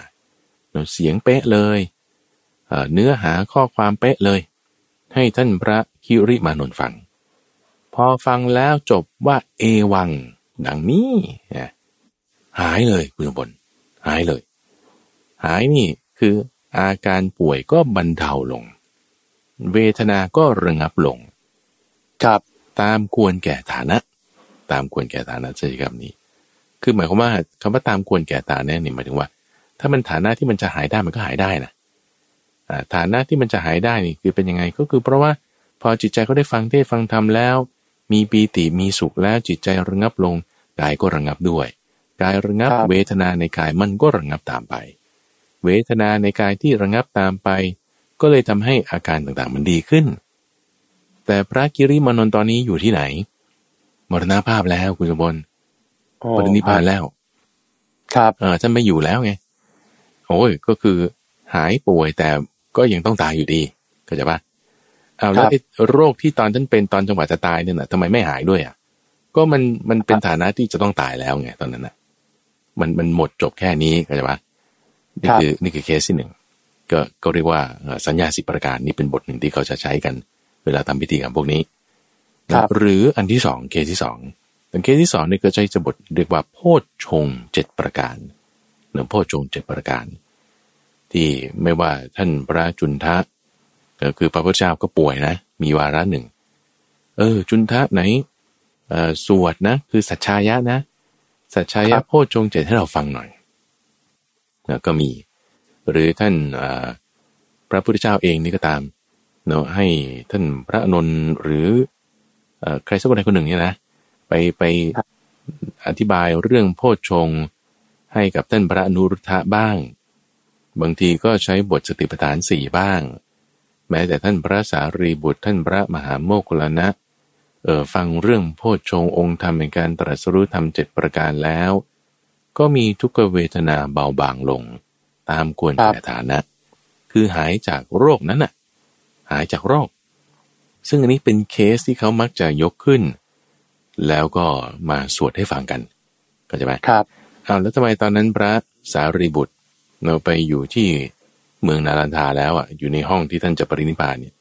เสียงเป๊ะเลยเนื้อหาข้อความเป๊ะเลยให้ท่านพระคิริมานนท์ฟังพอฟังแล้วจบว่าเอวังดังนี้หายเลยคุณสมบัติหายเลยหายนี่คืออาการป่วยก็บรรเทาลงเวทนาก็ระงับลงครับตามควรแก่ฐานะตามควรแก่ฐานะใช้คำนี้คือหมายความว่าคำว่าตามควรแก่ฐานะนี่หมายถึงว่าถ้ามันฐานะที่มันจะหายได้มันก็หายได้นะฐานะที่มันจะหายได้นี่คือเป็นยังไงก็คือเพราะว่าพอจิตใจเขาได้ฟังเทศฟังธรรมแล้วมีปีติมีสุขแล้วจิตใจระงับลงกายก็ระงับด้วยกายระงับเวทนาในกายมันก็ระงับตามไปเวทนาในกายที่ระงับตามไปก็เลยทำให้อาการต่างๆมันดีขึ้นแต่พระคิริมานนท์ตอนนี้อยู่ที่ไหนมรณภาพแล้วคุณสมบัติปรินิพพานแล้วครับท่านไม่อยู่แล้วไงโอ้ยก็คือหายป่วยแต่ก็ยังต้องตายอยู่ดีเข้าใจป่ะแล้วโรคที่ตอนท่านเป็นตอนจังหวะจะตายเนี่ยนะทำไมไม่หายด้วยอ่ะก็มันเป็นฐานะที่จะต้องตายแล้วไงตอนนั้นนะมันหมดจบแค่นี้เข้าใจป่ะนี่คือเคสที่หนึ่งก็เรียกว่าสัญญา10ประการนี่เป็นบทหนึ่งที่เขาจะใช้กันเวลาทำพิธีกรรมพวกนี้หรืออันที่สองเคสที่สองแต่เคสที่สองนี่ก็ใช้บทเรียกว่าโพชฌงค์7ประการหรือโพชฌงค์7ประการที่ไม่ว่าท่านพระจุนทะคือพระพุทธเจ้าก็ป่วยนะมีวาระหนึ่งจุนทะไหนสวดนะคือสัจฉายะนะสัจฉายะโพชฌงค์7ให้เราฟังหน่อยก็มีหรือท่านพระพุทธเจ้าเองนี่ก็ตามเนาะให้ท่านพระอานนท์หรือใครสักคนหนึ่งเนี่ยนะไปอธิบายเรื่องโพชฌงค์ให้กับท่านพระอนุรุทธะบ้างบางทีก็ใช้บทสติปัฏฐาน4บ้างแม้แต่ท่านพระสารีบุตรท่านพระมหาโมคคัลลานะฟังเรื่องโพชฌงค์องค์ธรรมในการตรัสรู้ธรรม7ประการแล้วก็มีทุกขเวทนาเบาบางลงตามควรแก่ฐานะคือหายจากโรคนั้นน่ะหายจากโรคซึ่งอันนี้เป็นเคสที่เขามักจะยกขึ้นแล้วก็มาสวดให้ฟังกันเข้าใจไหมครับแล้วทำไมตอนนั้นพระสารีบุตรเราไปอยู่ที่เมืองนารันทาแล้วอ่ะอยู่ในห้องที่ท่านจะปรินิพพานเนี่ย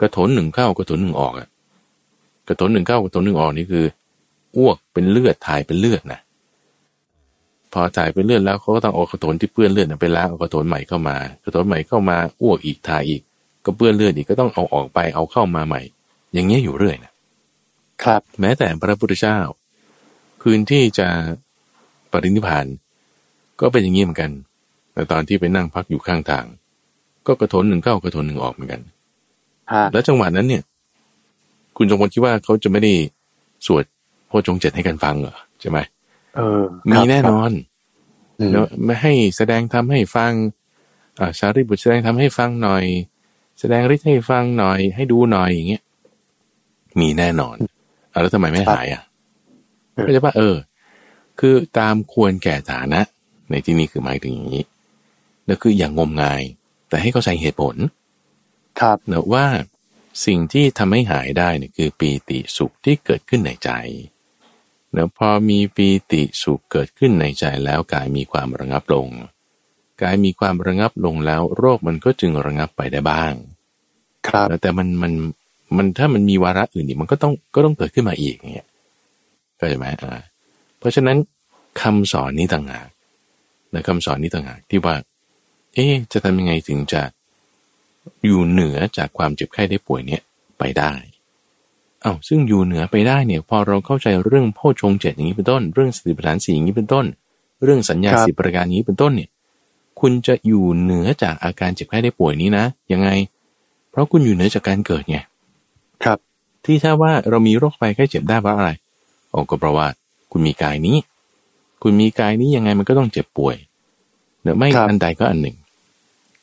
กระโถนหนึ่งเข้ากระโถนหนึ่งออกอ่ะกระโถนหนึ่งเข้ากระโถนหนึ่งออกนี่คืออ้วกเป็นเลือดถ่ายเป็นเลือดนะพอถ่ายเป็นเลือดแล้วเขาก็ต้องเอากระโถนที่เปื้อนเลือดไปล้างเอากระโถนใหม่เข้ามากระโถนใหม่เข้ามาอ้วกอีกถ่ายอีกก็เปื้อนเลือดอีกก็ต้องเอาออกไปเอาเข้ามาใหม่อย่างเงี้ยอยู่เรื่อยนะครับแม้แต่พระพุทธเจ้าคืนที่จะปรินิพพานก็เป็นอย่างนี้เหมือนกันแต่ตอนที่ไปนั่งพักอยู่ข้างทางก็กระโถนหนึ่งเข้ากระโถนหนึ่งออกเหมือนกันแล้วจังหวะนั้นเนี่ยคุณจงพลคิดว่าเขาจะไม่ได้ สวดโพชฌงค์ 7ให้กันฟังเหรอใช่ไหมมีแน่นอนแล้วไม่ให้แสดงธรรมให้ฟังสารีบุตรแสดงธรรมให้ฟังหน่อยแสดงฤทธิ์ให้ฟังหน่อยให้ดูหน่อยอย่างเงี้ยมีแน่นอนแล้วทำไมไม่หายอ่ะก็จะว่าคือตามควรแก่ฐานะในที่นี้คือหมายถึงอย่างนี้แล้วคืออย่างงมงายแต่ให้เข้าใจเหตุผลครับเนอะว่าสิ่งที่ทำให้หายได้เนี่ยคือปีติสุขที่เกิดขึ้นในใจเนอะพอมีปีติสุขเกิดขึ้นในใจแล้วกายมีความระงับลงกายมีความระงับลงแล้วโรคมันก็จึงระงับไปได้บ้างครับแต่มันถ้ามันมีวาระอื่นอีกมันก็ต้องเกิดขึ้นมาอีกอย่างเงี้ยเข้าใจไหมเพราะฉะนั้นคำสอนนี้ต่างหากนะคำสอนนี้ต่างหากที่ว่าจะทำยังไงถึงจะอยู่เหนือจากความเจ็บไข้ได้ป่วยเนี่ยไปได้ซึ่งอยู่เหนือไปได้เนี่ยพอเราเข้าใจเรื่องโพชฌงค์ 7อย่างนี้เป็นต้นเรื่องสติปัฏฐาน 4อย่างนี้เป็นต้นเรื่องสัญญา 10 ประการนี้เป็นต้นเนี่ยคุณจะอยู่เหนือจากอาการเจ็บไข้ได้ป่วยนี้นะยังไงเพราะคุณอยู่เหนือจากการเกิดไงครับที่ถ้าว่าเรามีโรคภัยไข้เจ็บได้เพราะอะไรก็เพราะว่าคุณมีกายนี้ยังไงมันก็ต้องเจ็บป่วยเดี๋ยวไม่อันใดก็อันหนึ่ง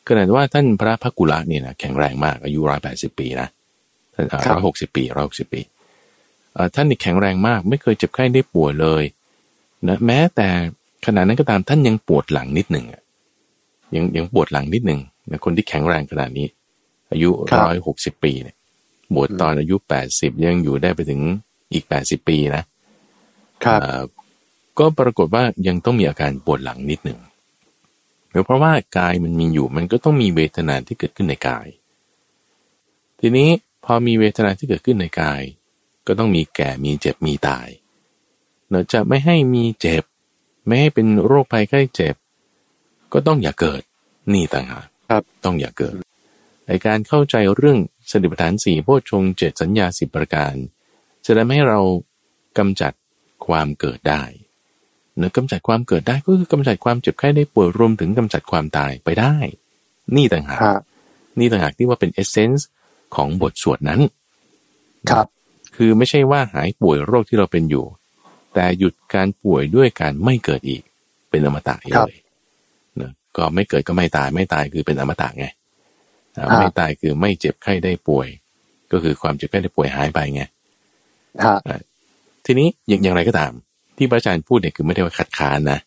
ขนาดว่าท่านพระภักกุละเนี่ยนะแข็งแรงมากอายุ180 ปีนะท่าน160 ปีท่านนี่แข็งแรงมากไม่เคยเจ็บไข้ได้ป่วยเลยนะแม้แต่ขนาดนั้นก็ตามท่านยังปวดหลังนิดหนึ่งยังปวดหลังนิดหนึ่งนะคนที่แข็งแรงขนาดนี้อายุ160 ปีเนี่ยปวดตอนอายุ80ยังอยู่ได้ไปถึงอีก80 ปีนะครับก็ปรากฏว่ายังต้องมีอาการปวดหลังนิดหนึ่งเพราะว่ากายมันมีอยู่มันก็ต้องมีเวทนาที่เกิดขึ้นในกายทีนี้พอมีเวทนาที่เกิดขึ้นในกายก็ต้องมีแก่มีเจ็บมีตายเราจะไม่ให้มีเจ็บไม่ให้เป็นโรคภัยไข้เจ็บก็ต้องอย่าเกิดนี่ต่างหากครับต้องอย่าเกิดในการเข้าใจเรื่องสติปัฏฐาน 4 โพชฌงค์ 7 สัญญา 10 ประการจะทำให้เรากำจัดความเกิดได้กำจัดความเกิดได้ก็คือกำจัดความเจ็บไข้ได้ป่วยรวมถึงกำจัดความตายไปได้นี่ต่างหากที่ว่าเป็นเอเซนส์ของบทสวดนั้นครับคือไม่ใช่ว่าหายป่วยโรคที่เราเป็นอยู่แต่หยุดการป่วยด้วยการไม่เกิดอีกเป็นอมตะเลยก็ไม่เกิดก็ไม่ตายคือเป็นอมตะไงไม่ตายคือไม่เจ็บไข้ได้ป่วยก็คือความเจ็บไข้ได้ป่วยหายไปไงทีนี้อย่างไรก็ตามที่พระอาจารย์พูดเนี่ยคือไม่ได้ว่าคัดค้านนะ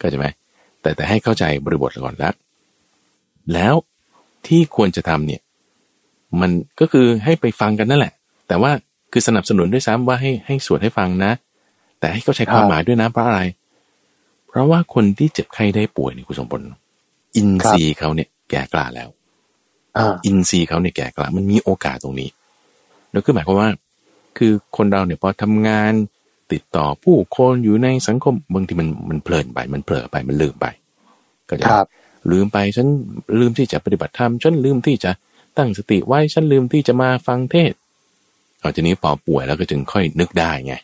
ก็ใช่ไหมแต่ให้เข้าใจบริบทก่อนแล้วที่ควรจะทำเนี่ยมันก็คือให้ไปฟังกันนั่นแหละแต่ว่าคือสนับสนุนด้วยซ้ำว่าให้สวดให้ฟังนะแต่ให้เข้าใจความหมายด้วยนะเพราะอะไรเพราะว่าคนที่เจ็บไข้ได้ป่วยเนี่ยคุณสมพลอินทรีย์เขาเนี่ยแก่กล้าแล้วอินทรีย์เขาเนี่ยแก่กล้ามันมีโอกาสตรงนี้แล้วก็หมายความว่าคือคนเราเนี่ยพอทำงานติดต่อผู้คนอยู่ในสังคมบางทีมันเพลินไปมันเผลอไปมันลืมไปก็จะลืมไปฉันลืมที่จะปฏิบัติธรรมฉันลืมที่จะตั้งสติไว้ฉันลืมที่จะมาฟังเทศน์เอาทีนี้พอป่วยแล้วก็จึงค่อยนึกได้ไง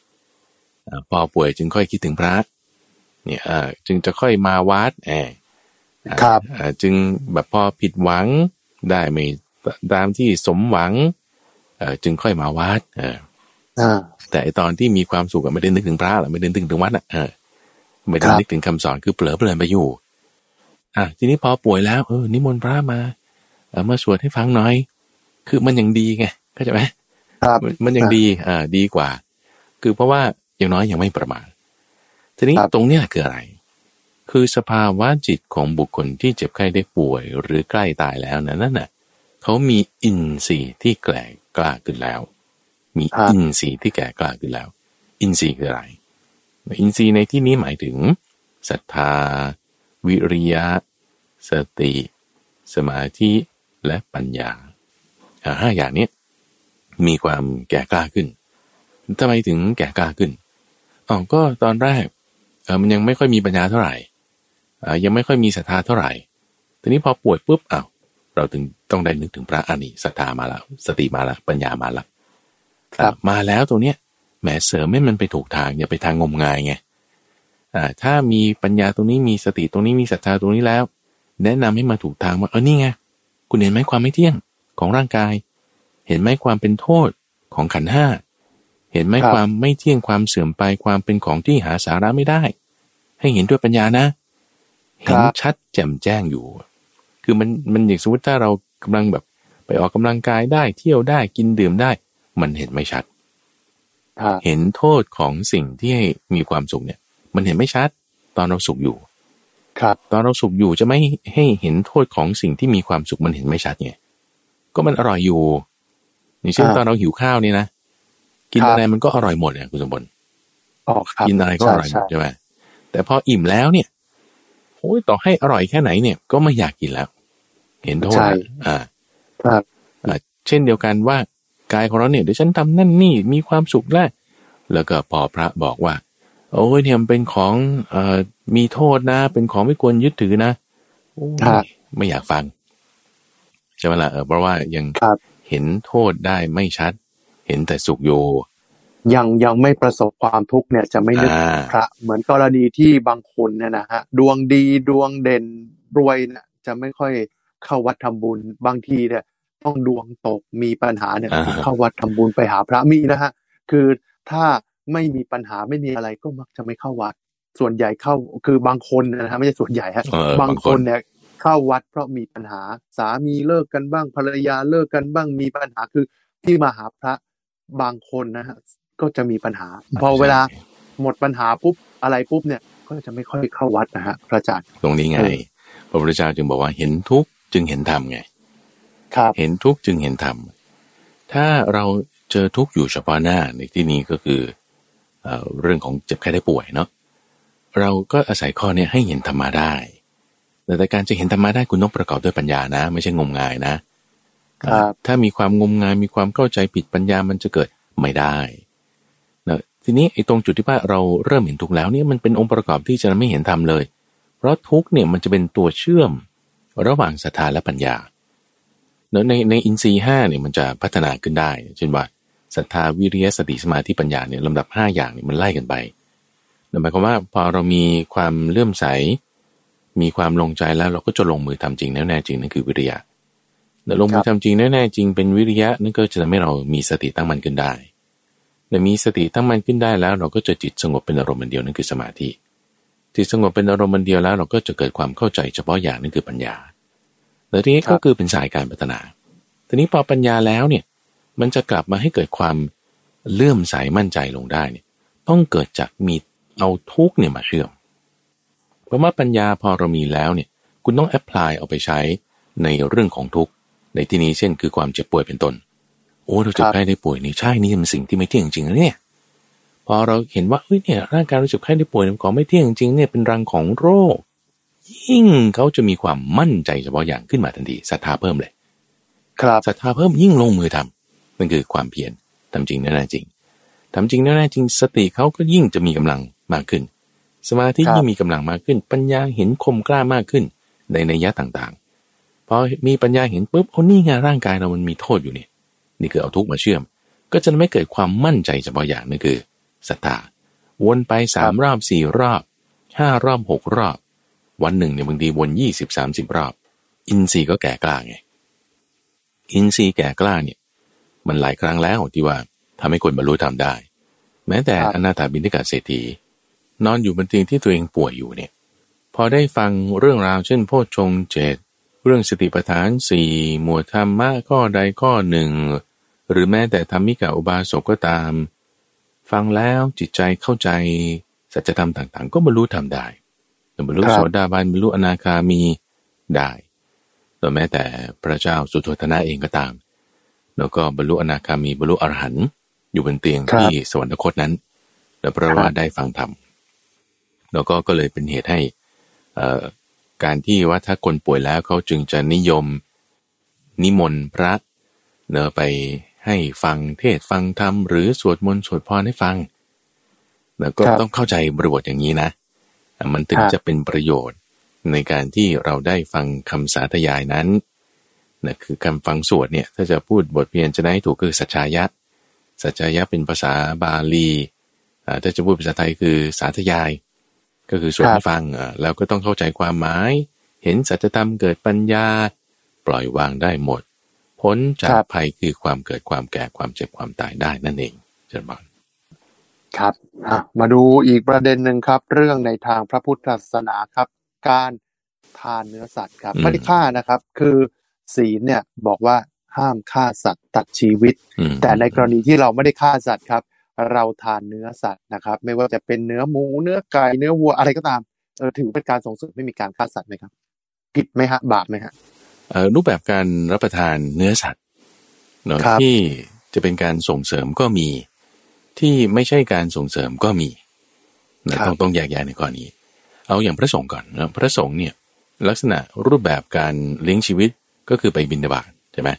พอป่วยจึงค่อยคิดถึงพระเนี่ยจึงจะค่อยมาวัดจึงแบบพอผิดหวังได้ไม่ตามที่สมหวังจึงค่อยมาวัดแต่ตอนที่มีความสุขก็ไม่ได้นึกถึงพระหรอกไม่ได้นึกถึงวัดไม่ได้นึกถึงคำสอนคือเผลอไปอยู่ทีนี้พอป่วยแล้วนิมนต์พระมามาสวดให้ฟังหน่อยคือมันยังดีไงเข้าใจไหมมันยังดีดีกว่าคือเพราะว่าอย่างน้อยยังไม่ประมาททีนี้ตรงนี้คืออะไรคือสภาวะจิตของบุคคลที่เจ็บไข้ได้ป่วยหรือใกล้ตายแล้วนั่นน่ะเขามีอินทรีย์ที่แก่กล้าขึ้นแล้วมีอินทรีย์ที่แก่กล้าขึ้นแล้วอินทรีย์คืออะไรอินทรีย์ในที่นี้หมายถึงศรัทธาวิริยะสติสมาธิและปัญญาห้าอย่างนี้มีความแก่กล้าขึ้นทำไมถึงแก่กล้าขึ้นก็ตอนแรกมันยังไม่ค่อยมีปัญญาเท่าไหร่ยังไม่ค่อยมีศรัทธาเท่าไหร่ทีนี้พอป่วยปุ๊บเราถึงต้องได้นึกถึงพระอานิศรัทธามาแล้วสติมาแล้วปัญญามาแล้วมาแล้วตรงเนี้ยแหมเสริมให้มันไปถูกทางอย่าไปทางงมงายไงถ้ามีปัญญาตรงนี้มีสติตรงนี้มีศรัทธาตรงนี้แล้วแนะนำให้มาถูกทางว่านี่ไงคุณเห็นไหมความไม่เที่ยงของร่างกายเห็นไหมความเป็นโทษของขันธ์ 5 เห็นไหมความไม่เที่ยงความเสื่อมไปความเป็นของที่หาสาระไม่ได้ให้เห็นด้วยปัญญานะเห็นชัดแจ่มแจ้งอยู่คือมันอย่างสมมติถ้าเรากำลังแบบไปออกกำลังกายได้เที่ยวได้กินดื่มได้มันเห็นไม่ชัดเห็นโทษของสิ่งที่มีความสุขเนี่ยมันเห็นไม่ชัดตอนเราสุขอยู่ตอนเราสุขอยู่จะไม่ให้เห็นโทษของสิ่งที่มีความสุขมันเห็นไม่ชัดไงก็มันอร่อยอยู่อย่างเช่นตอนเราหิวข้าวเนี่ยนะกินอะไรมันก็อร่อยหมดเนี่ยคุณสมบัติกินอะไรก็อร่อยหมดใช่ไหมแต่พออิ่มแล้วเนี่ยโอ้ยต่อให้อร่อยแค่ไหนเนี่ยก็ไม่อยากกินแล้วเห็นโทษเช่นเดียวกันว่ากายของเราเนี่ยเดี๋ยวฉันทำนั่นนี่มีความสุขแล้วก็พอพระบอกว่าโอ้ยเนี่ยมันเป็นของมีโทษนะเป็นของไม่ควรยึดถือนะไม่อยากฟังใช่ไหมล่ะเพราะว่ายังเห็นโทษได้ไม่ชัดเห็นแต่สุขโยยังไม่ประสบความทุกข์เนี่ยจะไม่นึกพระเหมือนกรณีที่บางคนเนี่ยนะฮะดวงดีดวงเด่นรวยเนี่ยจะไม่ค่อยเข้าวัดทำบุญบางทีเนี่ยต้องดวงตกมีปัญหาเนี่ยเข้าวัดทำบุญไปหาพระมีนะฮะคือถ้าไม่มีปัญหาไม่มีอะไรก็มักจะไม่เข้าวัดส่วนใหญ่เข้าคือบางคนนะฮะไม่ใช่ส่วนใหญ่ฮะบางคนเนี่ยเข้าวัดเพราะมีปัญหาสามีเลิกกันบ้างภรรยาเลิกกันบ้างมีปัญหาคือที่มาหาพระบางคนนะฮะก็จะมีปัญหาพอเวลาหมดปัญหาปุ๊บอะไรปุ๊บเนี่ยก็จะไม่ค่อยเข้าวัดนะฮะพระอาจารย์ตรงนี้ไงพระพุทธเจ้าจึงบอกว่าเห็นทุกข์จึงเห็นธรรมไงเห็นทุกข์จึงเห็นธรรมถ้าเราเจอทุกข์อยู่เฉพาะหน้าในที่นี้ก็คือเรื่องของเจ็บไข้ได้ป่วยเนาะเราก็อาศัยข้อนี้ให้เห็นธรรมะได้แต่การจะเห็นธรรมะได้คุณต้องประกอบด้วยปัญญานะไม่ใช่งมงายนะถ้ามีความงมงายมีความเข้าใจผิดปัญญามันจะเกิดไม่ได้นะทีนี้ไอ้ตรงจุดที่ว่าเราเริ่มเห็นทุกข์แล้วเนี่ยมันเป็นองค์ประกอบที่จะไม่เห็นธรรมเลยเพราะทุกข์เนี่ยมันจะเป็นตัวเชื่อมระหว่างศรัทธาและปัญญานะในอินทรีย์5เนี่ยมันจะพัฒนาขึ้นได้เช่นว่าศรัทธาวิริยะสติสมาธิปัญญาเนี่ยลำดับ5อย่างเนี่ยมันไล่กันไปนั่นหมายความว่าพอเรามีความเลื่อมใสมีความลงใจแล้วเราก็จะลงมือทำจริงแน่จริงนั่นคือวิริยะแต่ลงมือทำจริงแน่จริงเป็นวิริยะนั่นก็จะทำให้เรามีสติตั้งมั่นขึ้นได้แต่มีสติตั้งมั่นขึ้นได้แล้วเราก็จะจิตสงบเป็นอารมณ์เดียวนั่นคือสมาธิจิตสงบเป็นอารมณ์เดียวแล้วเราก็จะเกิดความเข้าใจเฉพาะอย่างนั่นคือปัญญาและทีนี้ก็คือเป็นสายการพัฒนาทีนี้พอปัญญาแล้วเนี่ยมันจะกลับมาให้เกิดความเลื่อมใสมั่นใจลงได้เนี่ยต้องเกิดจากมีเอาทุกเนี่ยมาเชื่อมเพราะว่าปัญญาพอเรามีแล้วเนี่ยคุณต้องแอพพลายเอาไปใช้ในเรื่องของทุกในที่นี้เช่นคือความเจ็บป่วยเป็นต้นโอ้เราเจ็บไข้ได้ป่วยนี่ใช่นี่เป็นสิ่งที่ไม่เที่ยงจริงนะเนี่ยพอเราเห็นว่าเฮ้ยเนี่ยร่างกายเราเจ็บไข้ได้ป่วยมันของไม่เที่ยงจริงเนี่ยเป็นรังของโรคยิ่งเขาจะมีความมั่นใจเฉพาะอย่างขึ้นมาทันทีศรัทธาเพิ่มเลยครับศรัทธาเพิ่มยิ่งลงมือทำนั่นคือความเพียรทำจริงแน่จริงทำจริงแน่จริงสติเขาก็ยิ่งจะมีกำลังมากขึ้นสมาธิยิ่งมีกำลังมากขึ้นปัญญาเห็นคมกล้ามากขึ้นในนัยยะต่างๆพอมีปัญญาเห็นปุ๊บโอ้นี่ไงร่างกายเรามันมีโทษอยู่เนี่ยนี่คือเอาทุกข์มาเชื่อมก็จะไม่เกิดความมั่นใจเฉพาะอย่างนั่นคือศรัทธาวนไป3รอบ4รอบ5รอบ6รอบวันหนึ่งเนี่ยบางทีวน20-30 รอบอินทรีย์ก็แก่กล้าไงอินทรีย์แก่กล้าเนี่ยมันหลายครั้งแล้วที่ว่าทำให้คนบรรลุธรรมได้แม้แต่อนาถบิณฑิกเศรษฐีนอนอยู่บนเตียงที่ตัวเองป่วยอยู่เนี่ยพอได้ฟังเรื่องราวเช่นโพชฌงค์7เรื่องสติปัฏฐาน4หมวดธรรมะข้อใดข้อหนึ่งหรือแม้แต่ธรรมิกะอุบาสกก็ตามฟังแล้วจิตใจเข้าใจสัจธรรมต่างๆก็บรรลุธรรมได้บรรลุโสดาบันบรรลุอนาคามีได้โดยแม้แต่พระเจ้าสุโธทนะเองก็ตามแล้วก็บรรลุอนาคามีบรรลุอรหันต์อยู่บนเตียงที่สวรรคตนั้นแล้วเพราะว่าได้ฟังธรรมแล้วก็เลยเป็นเหตุให้การที่ว่าถ้าคนป่วยแล้วเขาจึงจะนิยมนิมนต์พระไปให้ฟังเทศฟังธรรมหรือสวดมนต์สวดพรให้ฟังแล้วก็ต้องเข้าใจบริบทอย่างนี้นะมันถึงจะเป็นประโยชน์ในการที่เราได้ฟังคำสาธยายนั้นนะคือคำฟังสวดเนี่ยถ้าจะพูดบทเพียรจะได้ถูกคือสัจชายะสัจชายะเป็นภาษาบาลีถ้าจะพูดภาษาไทยคือสาธยายก็คือสวดให้ฟังแล้วก็ต้องเข้าใจความหมายเห็นสัจธรรมเกิดปัญญาปล่อยวางได้หมดพ้นจากภัยคือความเกิดความแก่ความเจ็บความตายได้นั่นเองเจริญบาน ครับมาดูอีกประเด็นหนึ่งครับเรื่องในทางพระพุทธศาสนาครับการทานเนื้อสัตว์ครับไม่ได้ฆ่านะครับคือศีลเนี่ยบอกว่าห้ามฆ่าสัตว์ตัดชีวิตแต่ในกรณีที่เราไม่ได้ฆ่าสัตว์ครับเราทานเนื้อสัตว์นะครับไม่ว่าจะเป็นเนื้อหมูเนื้อไก่เนื้อวัวอะไรก็ตามถือเป็นการส่งเสริมไม่มีการฆ่าสัตว์ไหมครับผิดไหมฮะบาปไหมฮะรูปแบบการรับประทานเนื้อสัตว์เนาะที่จะเป็นการส่งเสริมก็มีที่ไม่ใช่การส่งเสริมก็มีนะต้องแยกแยะในกรณีเอาอย่างพระสงฆ์ก่อนนะพระสงฆ์เนี่ยลักษณะรูปแบบการเลี้ยงชีวิตก็คือไปบิณฑบาตใช่ไหม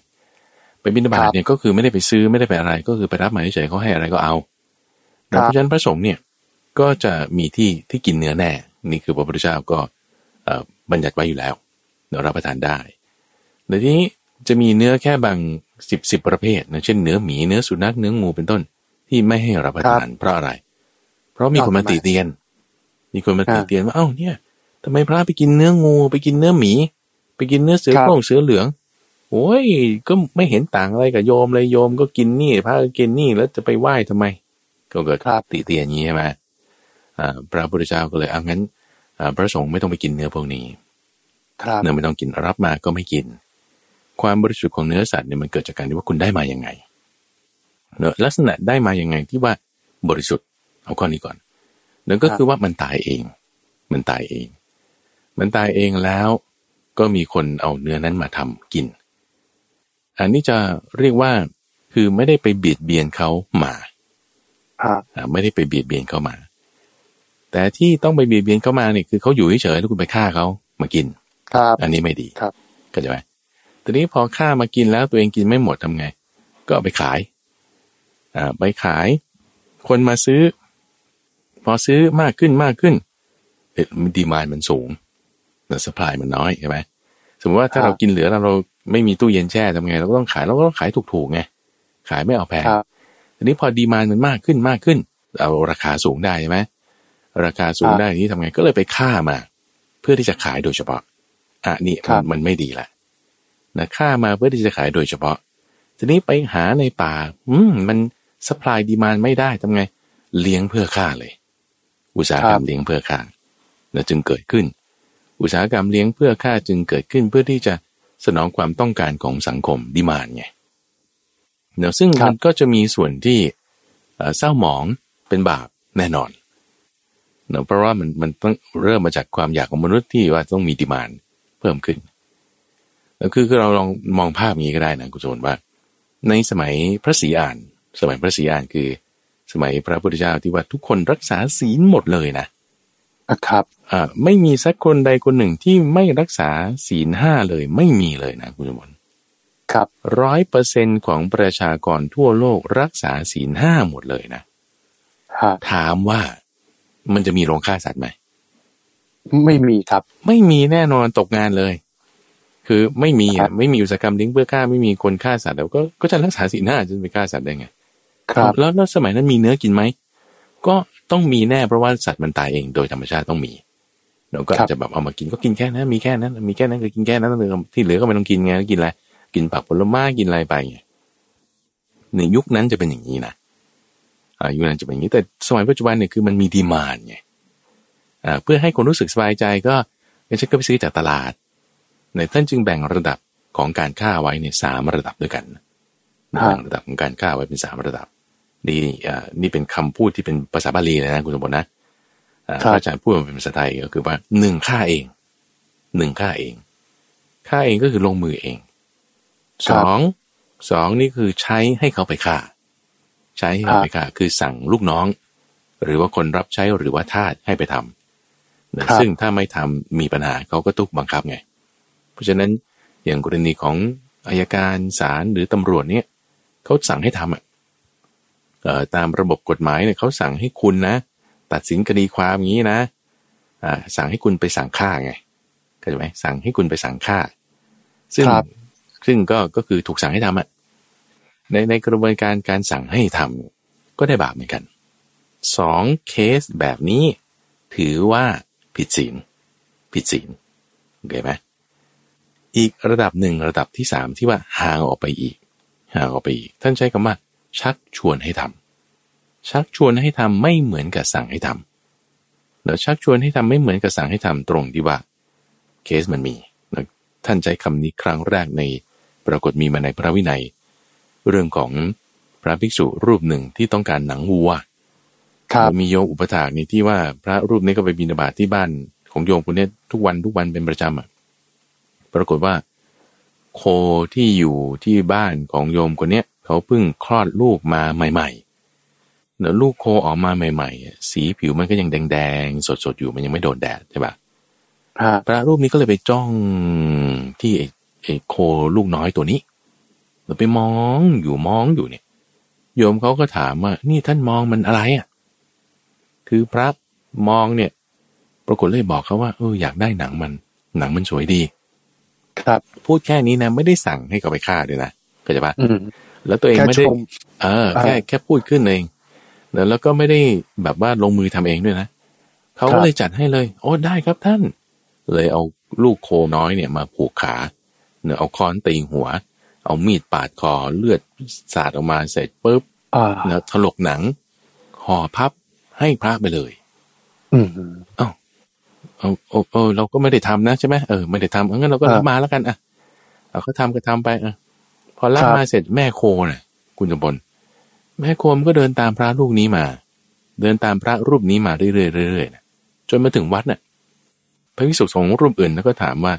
ไปบิณฑบาตเนี่ยก็คือไม่ได้ไปซื้อไม่ได้ไปอะไรก็คือไปรับมาเฉยๆเขาให้อะไรก็เอานะเพราะฉะนั้นพระสงฆ์เนี่ยก็จะมีที่กินเนื้อแน่นี่คือพระพุทธเจ้าก็บัญญัติไว้อยู่แล้วเรารับประทานได้แต่ทีนี้จะมีเนื้อแค่บางสิบประเภทนะเช่นเนื้อหมีเนื้อสุนัขเนื้องูเป็นต้นที่ไม่ให้รับประทานเพราะอะไรเพราะมีคนมาติเตียนว่าเอ้าเนี่ยทำไมพระไปกินเนื้องูไปกินเนื้อหมีไปกินเนื้อเสือโคร่งเสือเหลืองโอ้ยก็ไม่เห็นต่างอะไรกับโยมเลยโยมก็กินนี่พระก็กินนี่แล้วจะไปไหว้ทำไมก็เกิดติเตียนอย่างนี้ใช่ไหมพระพุทธเจ้าก็เลยเอางั้นพระสงฆ์ไม่ต้องไปกินเนื้อพวกนี้เนื้อไม่ต้องกินรับมาก็ไม่กินความบริสุทธิ์ของเนื้อสัตว์เนี่ยมันเกิดจากการที่ว่าคุณได้มาอย่างไงลักษณะได้มาอย่างไงที่ว่าบริสุทธิ์เอาข้อนี้ก่อนนั่นก็คือว่ามันตายเองแล้วก็มีคนเอาเนื้อนั้นมาทำกินอันนี้จะเรียกว่าคือไม่ได้ไปเบียดเบียนเขามาแต่ที่ต้องไปเบียดเบียนเขามาเนี่ยคือเขาอยู่เฉยๆแล้วคุณไปฆ่าเขามากินอันนี้ไม่ดีเข้าใจไหมทีนี้พอฆ่ามากินแล้วตัวเองกินไม่หมดทำไงก็เอาไปขายไปขายคนมาซื้อพอซื้อมากขึ้นดีมานด์มันสูงแต่ซัพพลายมันน้อยใช่ไหมสมมติว่าถ้าเรากินเหลือเราไม่มีตู้เย็นแช่ทำไงเราก็ต้องขายถูกๆไงขายไม่เอาแพงทีนี้พอดีมานด์มันมากขึ้นเอาราคาสูงได้ใช่ไหมราคาสูงได้นี้ทำไงก็เลยไปฆ่ามาเพื่อที่จะขายโดยเฉพาะนี่มันไม่ดีละนะฆ่ามาเพื่อที่จะขายโดยเฉพาะทีนี้ไปหาในป่ามันซัพพลายดีมานด์ไม่ได้ทำไงเลี้ยงเพื่อฆ่าเลยอุตสาหกรรมเลี้ยงเพื่อฆ่านะจึงเกิดขึ้นอุตสาหกรรมเลี้ยงเพื่อฆ่าจึงเกิดขึ้นเพื่อที่จะสนองความต้องการของสังคมดีมานด์ไงนะซึ่งมันก็จะมีส่วนที่เศร้าหมองเป็นบาปแน่นอนนะเพราะว่ามันต้องเริ่มมาจากความอยากของมนุษย์ที่ว่าต้องมีดีมานด์เพิ่มขึ้นคือเราลองมองภาพนี้ก็ได้นะคุณโจนว่าในสมัยพระศรีอานคือสมัยพระพุทธเจ้าที่ว่าทุกคนรักษาศีลหมดเลยนะครับไม่มีสักคนใดคนหนึ่งที่ไม่รักษาศีลห้าเลยไม่มีเลยนะคุณโจนครับ 100% ของประชากรทั่วโลกรักษาศีลห้าหมดเลยนะถามว่ามันจะมีโรงฆ่าสัตว์ไหมไม่มีครับไม่มีแน่นอนตกงานเลยคือไม่มีอุตสาหกรรมเลี้ยงเพื่อฆ่าไม่มีคนฆ่าสัตว์แล้วก็จะรักษาศีลห้าจะไปฆ่าสัตว์ได้ไงครับแล้วสมัยนั้นมีเนื้อกินไหมก็ต้องมีแน่เพราะว่าสัตว์มันตายเองโดยธรรมชาติต้องมีเราก็อาจจะแบบเอามากินก็กินแค่นั้นมีแค่นั้นก็กินแค่นั้นที่เหลือก็ไม่ต้องกินไงกินอะไรกินผักผลไม้กินอะไรไปไงในยุคนั้นจะเป็นอย่างนี้นะยุคนั้นจะเป็นอย่างนี้แต่สมัยปัจจุบันเนี่ยคือมันมีดีมานด์ไงเพื่อให้คนรู้สึกสบายใจก็ฉันก็ไปซื้อจากตลาดในท่านจึงแบ่งระดับของการฆ่าไว้เนี่ย3ระดับด้วยกันแบ่งระดับของการฆ่าไว้เป็น3ระดับนี่เป็นคำพูดที่เป็นภาษาบาลีเลยนะคุณสมบัตินะอาจารย์พูดมันเป็นภาษาไทยก็คือว่า1ฆ่าเองก็คือลงมือเอง2นี่คือใช้ให้เขาไปฆ่าคือสั่งลูกน้องหรือว่าคนรับใช้หรือว่าทาสให้ไปทำซึ่งถ้าไม่ทำมีปัญหาเขาก็ถูกบังคับไงเพราะฉะนั้นอย่างกรณีของอัยการศาลหรือตำรวจเนี่ยเขาสั่งให้ทำตามระบบกฎหมายเนี่ยเขาสั่งให้คุณนะตัดสินคดีความอย่างนี้นะสั่งให้คุณไปสั่งฆ่าไงเข้าใจไหมสั่งให้คุณไปสั่งฆ่าซึ่งก็คือถูกสั่งให้ทำในกระบวนการการสั่งให้ทำก็ได้บาปเหมือนกัน2เคสแบบนี้ถือว่าผิดศีลโอเคไหมอีกระดับหนึ่งระดับที่3ที่ว่าห่างออกไปอีกท่านใช้คำว่าชักชวนให้ท ชักชวนให้ทำไม่เหมือนกับสั่งให้ทำแล้วชักชวนให้ทำไม่เหมือนกับสั่งให้ทำตรงที่ว่าเคสมันมีนะท่านใช้คำนี้ครั้งแรกในปรากฏมีมาในพระวินัยเรื่องของพระภิกษุรูปหนึ่งที่ต้องการหนังวัวมีโยมอุปถากนี่ที่ว่าพระรูปนี้ก็ไปบิณฑบาตที่บ้านของโยมคนนี้ทุกวันเป็นประจำอ่ะปรากฏว่าโคที่อยู่ที่บ้านของโยมคนนี้เขาเพิ่งคลอดลูกมาใหม่ๆแล้วลูกโคออกมาใหม่ๆสีผิวมันก็ยังแดงๆสดๆอยู่มันยังไม่โดนแดดใช่ปะพระรูปนี้ก็เลยไปจ้องที่ไอ้โคลูกน้อยตัวนี้แล้วไปมองอยู่เนี่ยโยมเขาก็ถามว่านี่ท่านมองมันอะไรอ่ะคือพระมองเนี่ยปรากฏเลยบอกเขาว่าอยากได้หนังมันสวยดีครับพูดแค่นี้นะไม่ได้สั่งให้เขาไปฆ่าด้วยนะเข้าใจป่ะแล้วตัวเองไม่ได้แค่พูดขึ้นเองแล้วก็ไม่ได้แบบว่าลงมือทำเองด้วยนะเขาก็เลยจัดให้เลยโอ้ได้ครับท่านเลยเอาลูกโคน้อยเนี่ยมาผูกขาเนี่ยเอาค้อนตีหัวเอามีดปาดคอเลือดสาดออกมาเสร็จปุ๊บแล้วถลกหนังห่อพับให้พระไปเลยเราก็ไม่ได้ทำนะใช่ไหมไม่ได้ทำงั้นเราก็รับมาแล้วกันอ่ะเราก็ทำไปอ่ะพอรับมาเสร็จแม่โคน่ะคุณจำบนแม่โคมันก็เดินตามพระรูปนี้มาเดินตามพระรูปนี้มาเรื่อยๆนะจนมาถึงวัดน่ะพระภิกษุสงฆ์รูปอื่นแล้วก็ถามว่า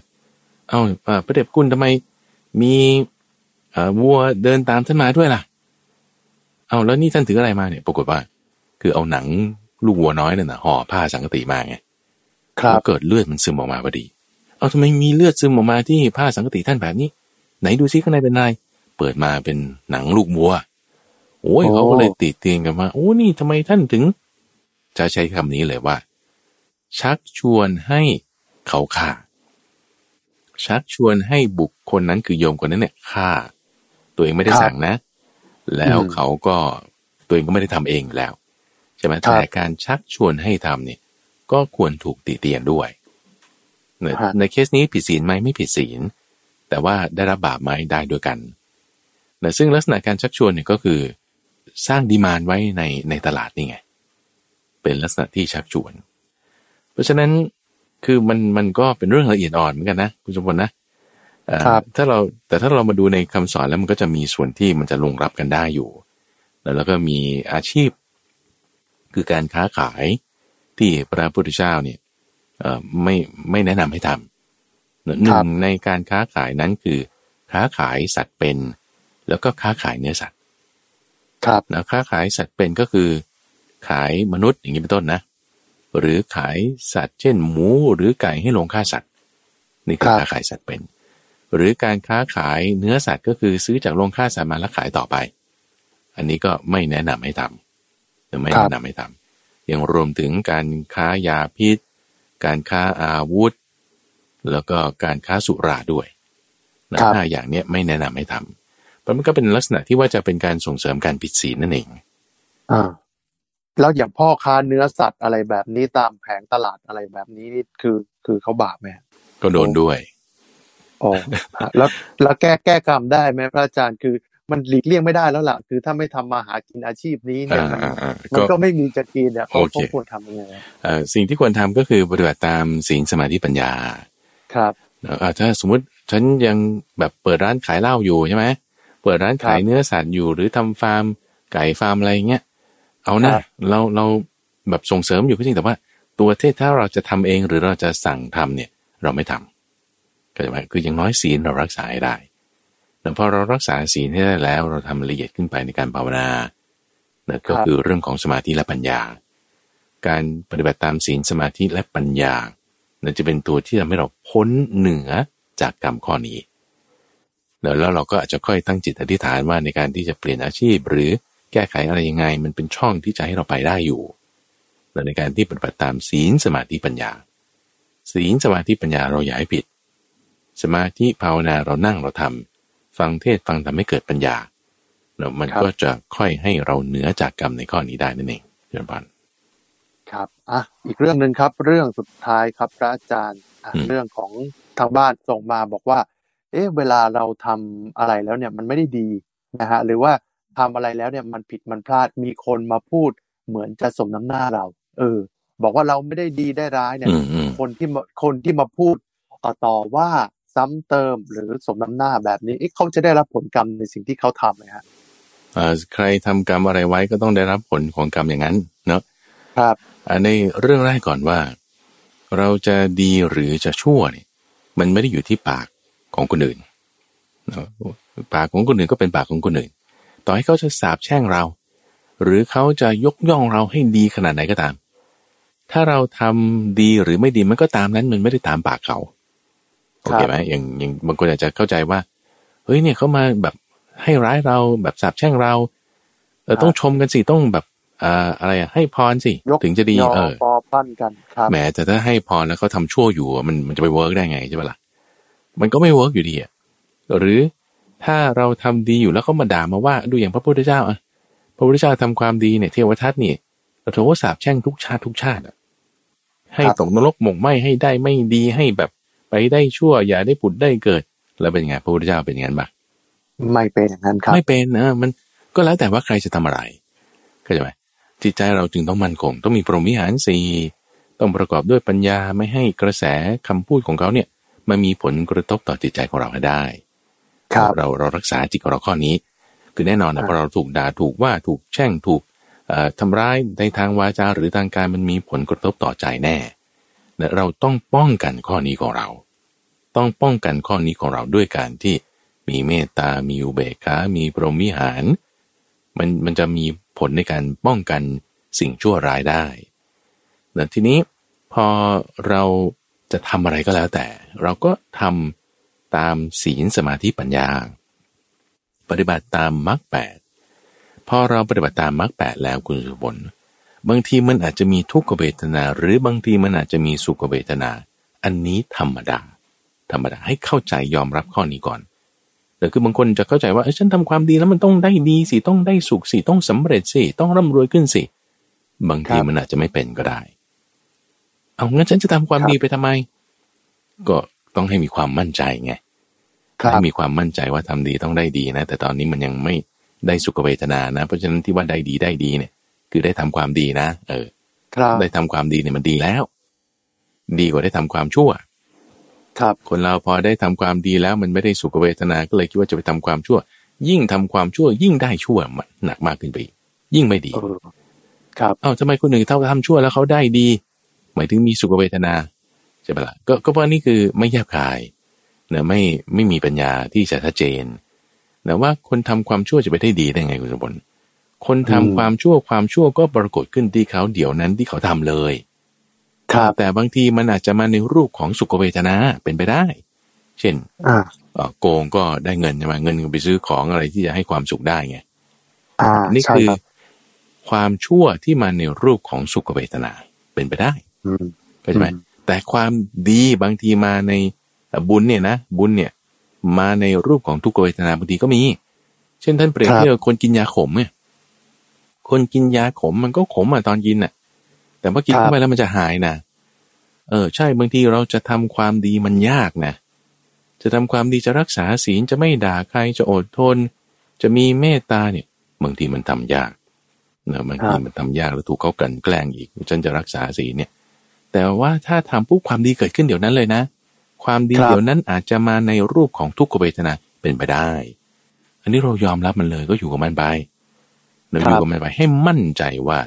พระเดชคุณทำไมมีวัวเดินตามท่านมาด้วยล่ะแล้วนี่ท่านถืออะไรมาเนี่ยปรากฏว่าคือเอาหนังลูกวัวน้อยนั่นน่ะห่อผ้าสังกติมาไงครับเกิดเลือดมันซึมออกมาพอดีทำไมมีเลือดซึมออกมาที่ผ้าสังกติท่านแบบนี้ไหนดูซิข้างในเป็นอะไรเปิดมาเป็นหนังลูกวัวโอ้ยเขาก็เลยติเตียนกันว่าโอ้นี่ทำไมท่านถึงจะใช้คำนี้เลยว่าชักชวนให้เขาฆ่าชักชวนให้บุคคลนั้นคือโยมคนนั้นเนี่ยฆ่าตัวเองไม่ได้สั่งนะแล้วเขาก็ตัวเองก็ไม่ได้ทำเองแล้วใช่ไหมแต่การชักชวนให้ทำเนี่ยก็ควรถูกติเตียนด้วยในเคสนี้ผิดศีลไหมไม่ผิดศีลแต่ว่าได้รับบาปไหมได้ด้วยกันซึ่งลักษณะการชักชวนเนี่ยก็คือสร้างดีมานด์ไว้ในตลาดนี่ไงเป็นลักษณะที่ชักชวนเพราะฉะนั้นคือมันก็เป็นเรื่องละเอียดอ่อนเหมือนกันนะคุณสมพลนะถ้าเรามาดูในคำสอนแล้วมันก็จะมีส่วนที่มันจะลงรับกันได้อยู่แล้วก็มีอาชีพคือการค้าขายที่พระพุทธเจ้าเนี่ยไม่แนะนำให้ทำหนึ่งในการค้าขายนั้นคือค้าขายสัตว์เป็นแล้วก็ค้าขายเนื้อสัตว์ครับนะค้าขายสัตว์เป็นก็คือขายมนุษย์อย่างนี้เป็นต้นนะหรือขายสัตว์เช่นหมูหรือไก่ให้ลงฆ่าสัตว์นี่คือการขายสัตว์เป็นหรือการค้าขายเนื้อสัตว์ก็คือซื้อจากโรงฆ่าสัตว์มาแล้วขายต่อไปอันนี้ก็ไม่แนะนำให้ทำไม่แนะนำให้ทำยังรวมถึงการค้ายาพิษการค้าอาวุธแล้วก็การค้าสุราด้วยถ้าอย่างนี้ไม่แนะนำให้ทำเพราะมันก็เป็นลักษณะที่ว่าจะเป็นการส่งเสริมการผิดศีลนั่นเองแล้วอย่างพ่อค้าเนื้อสัตว์อะไรแบบนี้ตามแผงตลาดอะไรแบบนี้นี่คือเขาบาปไหมก็โดนด้วยแล้วแก้กรรมได้ไหมพระอาจารย์คือมันหลีกเลี่ยงไม่ได้แล้วล่ะคือถ้าไม่ทำมาหากินอาชีพนี้เนี่ยมันก็ไม่มีจะกินเนี่ยเขาควรทำยังไงสิ่งที่ควรทำก็คือปฏิบัติตามศีลสมาธิปัญญาครับถ้าสมมติฉันยังแบบเปิดร้านขายเหล้าอยู่ใช่ไหมเปิดร้านขายเนื้อสัตว์อยู่หรือทำฟาร์มไก่ฟาร์มอะไรเงี้ยเอานะเราแบบส่งเสริมอยู่ก็จริงแต่ว่าตัวเทศถ้าเราจะทำเองหรือเราจะสั่งทำเนี่ยเราไม่ทำก็จะหมายคืออย่างน้อยศีลเรารักษาให้ได้แต่พอเรารักษาศีลให้ได้แล้วเราทำละเอียดขึ้นไปในการภาวนานั่นก็คือเรื่องของสมาธิและปัญญาการปฏิบัติตามศีลสมาธิและปัญญานั่นจะเป็นตัวที่ทำให้เราพ้นเหนือจากกรรมข้อนี้แล้วเราก็อาจจะค่อยตั้งจิตอธิษฐานว่าในการที่จะเปลี่ยนอาชีพหรือแก้ไขอะไรยังไงมันเป็นช่องที่จะให้เราไปได้อยู่ในการที่ปฏิบัติตามศีลสมาธิปัญญาศีลสมาธิปัญญาเราอย่าให้ผิดสมาธิภาวนาเรานั่งเราทำฟังเทศฟังธรรมให้เกิดปัญญาแล้วมันก็จะค่อยให้เราเหนือจากกรรมในข้อนี้ได้นั่นเองเดือนพันครับอีกเรื่องนึงครับเรื่องสุดท้ายครับพระอาจารย์เรื่องของทางบ้านส่งมาบอกว่าเวลาเราทำอะไรแล้วเนี่ยมันไม่ได้ดีนะฮะหรือว่า ทำอะไรแล้วเนี่ยมันผิดมันพลาดมีคนมาพูดเหมือนจะสมน้ำหน้าเราบอกว่าเราไม่ได้ดีได้ร้ายเนี่ยคนที่มาพูดต่อว่าซ้ำเติมหรือสมน้ำหน้าแบบนี้เขาจะได้รับผลกรรมในสิ่งที่เขาทำไหมฮะใครทำกรรมอะไรไว้ก็ต้องได้รับผลของกรรมอย่างนั้นเนาะครับในเรื่องแรกก่อนว่าเราจะดีหรือจะชั่วเนี่ยมันไม่ได้อยู่ที่ปากของคนอื่นนะปากของคนอื่นก็เป็นปากของคนอื่นต่อให้เขาจะสาปแช่งเราหรือเขาจะยกย่องเราให้ดีขนาดไหนก็ตามถ้าเราทำดีหรือไม่ดีมันก็ตามนั้นมันไม่ได้ตามปากเขาโอเคไหมอย่างบางคนอาจจะเข้าใจว่าเฮ้ยเนี่ยเขามาแบบให้ร้ายเราแบบสาปแช่งเราต้องชมกันสิต้องแบบอะไรอะให้พรสิถึงจะดีพอปั้นกันครับแหมแต่ถ้าให้พรแล้วเขาทำชั่วอยู่มันจะไปเวิร์กได้ไงใช่ป่ะล่ะมันก็ไม่เวิร์กอยู่ดีอ่ะหรือถ้าเราทำดีอยู่แล้วเขามาด่ามาว่าดูอย่างพระพุทธเจ้าอะพระพุทธเจ้าทำความดีเนี่ยเทวทัตนี่โทษสาปแช่งทุกชาติอ่ะให้ตกนรกหมกไหมให้ได้ไม่ดีให้แบบไปได้ชั่วอย่าได้ผุดได้เกิดแล้วเป็นไงพระพุทธเจ้าเป็นอย่างนั้นปะไม่เป็นอย่างนั้นครับไม่เป็นมันก็แล้วแต่ว่าใครจะทำอะไรเข้าใจไหมจิตใจเราจึงต้องมั่นคงต้องมีพรหมวิหาร4ต้องประกอบด้วยปัญญาไม่ให้กระแสคำพูดของเขาเนี่ยมันมีผลกระทบต่อจิตใจของเราให้ได้ครับเรารักษาจิตของเราข้อนี้คือแน่นอนนะพอเราถูกด่าถูกว่าถูกแช่งถูกทำร้ายในทางวาจาหรือทางกายมันมีผลกระทบต่อใจแน่เราต้องป้องกันข้อนี้ของเราต้องป้องกันข้อนี้ของเราด้วยการที่มีเมตตามีอุเบกขามีพรหมวิหารมันจะมีผลในการป้องกันสิ่งชั่วร้ายได้แต่ทีนี้พอเราจะทำอะไรก็แล้วแต่เราก็ทำตามศีลสมาธิปัญญาปฏิบัติตามมรรค8พอเราปฏิบัติตามมรรค8แล้วคุณสุบลบางทีมันอาจจะมีทุกขเวทนาหรือบางทีมันอาจจะมีสุขเวทนาอันนี้ธรรมดาให้เข้าใจยอมรับข้อนี้ก่อนแต่คือบางคนจะเข้าใจว่าฉันทำความดีแล้วมันต้องได้ดีสิต้องได้สุขสิต้องสำเร็จสิต้องร่ำรวยขึ้นสิบางทีมันอาจจะไม่เป็นก็ได้เอางั้นฉันจะทำความดีไปทำไมก็ต้องให้มีความมั่นใจไงให้มีความมั่นใจว่าทำดีต้องได้ดีนะแต่ตอนนี้มันยังไม่ได้สุขเวทนานะเพราะฉะนั้นที่ว่าได้ดีเนี่ยคือได้ทำความดีนะได้ทำความดีเนี่ยมันดีแล้วดีกว่าได้ทำความชั่วครับคนเราพอได้ทำความดีแล้วมันไม่ได้สุขเวทนาก็เลยคิดว่าจะไปทำความชั่วยิ่งทำความชั่วยิ่งได้ชั่วมันหนักมากขึ้นไปยิ่งไม่ดีครับทำไมคนหนึ่งเท่าทำชั่วแล้วเขาได้ดีหมายถึงมีสุขเวทนาใช่ปะล่ะก็เพราะนี่คือไม่แยบคายนะไม่มีปัญญาที่จะชัดเจนนะว่าคนทำความชั่วจะไปได้ดีได้ไงคุณสมบัติคนทำความชั่วก็ปรากฏขึ้นที่เขาเดี๋ยวนั้นที่เขาทำเลยครับแต่บางทีมันอาจจะมาในรูปของสุขเวทนาเป็นไปได้เช่นโกงก็ได้เงินมาเงินไปซื้อของอะไรที่จะให้ความสุขได้ไงนี่คือความชั่วที่มาในรูปของสุขเวทนาเป็นไปได้เข้าใจไหมแต่ความดีบางทีมาในบุญเนี่ยมาในรูปของทุกขเวทนาบางทีก็มีเช่นท่านเปรียบเทียบคนกินยาขมเนี่ยคนกินยาขมมันก็ขมตอนกินน่ะแต่พอกินเข้าไปแล้วมันจะหายนะใช่บางทีเราจะทำความดีมันยากนะจะทำความดีจะรักษาศีลจะไม่ด่าใครจะอดทนจะมีเมตตาเนี่ยบางทีมันทำยากนะบางทีมันทำยากแล้วถูกเขากลั่นแกล้งอีกฉันจะรักษาศีลเนี่ยแต่ว่าถ้าทำปุ๊บความดีเกิดขึ้นเดี๋ยวนั้นเลยนะความดีเดี๋ยวนั้นอาจจะมาในรูปของทุกขเวทนาเป็นไปได้อันนี้เรายอมรับมันเลยก็อยู่กับมันไปอยู่กับมันไปให้มั่นใจว่า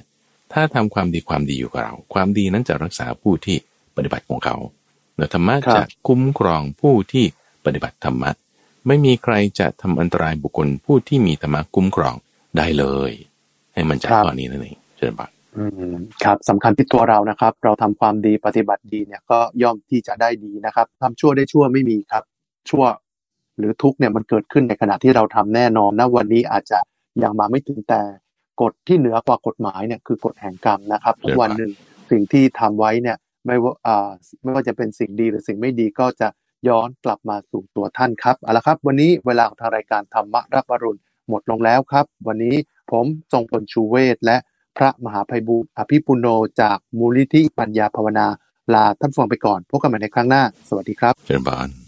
ถ้าทำความดีความดีอยู่กับเราความดีนั้นจะรักษาผู้ที่ปฏิบัติของเขาธรรมะจะคุ้มครองผู้ที่ปฏิบัติธรรมะไม่มีใครจะทำอันตรายบุคคลผู้ที่มีธรรมะคุ้มครองได้เลยให้มันจากตอนนี้นั่นเองเชิญบัตรครับสำคัญที่ตัวเรานะครับเราทำความดีปฏิบัติดีเนี่ยก็ย่อมที่จะได้ดีนะครับทำชั่วได้ชั่วไม่มีครับชั่วหรือทุกข์เนี่ยมันเกิดขึ้นในขณะที่เราทำแน่นอนนะวันนี้อาจจะยังมาไม่ถึงแต่กฎที่เหนือกว่ากฎหมายเนี่ยคือกฎแห่งกรรมนะครับทุกวันหนึ่งสิ่งที่ทำไว้เนี่ยไม่ว่าจะเป็นสิ่งดีหรือสิ่งไม่ดีก็จะย้อนกลับมาสู่ตัวท่านครับเอาละครับวันนี้เวลาของทางรายการธรรมะรับอรุณหมดลงแล้วครับวันนี้ผมทรงพลชูเวชและพระมหาไพบูลย์อภิปุโนจากมูลนิธิปัญญาภาวนาลาท่านฟังไปก่อนพบกันใหม่ในครั้งหน้าสวัสดีครับเชิญบาน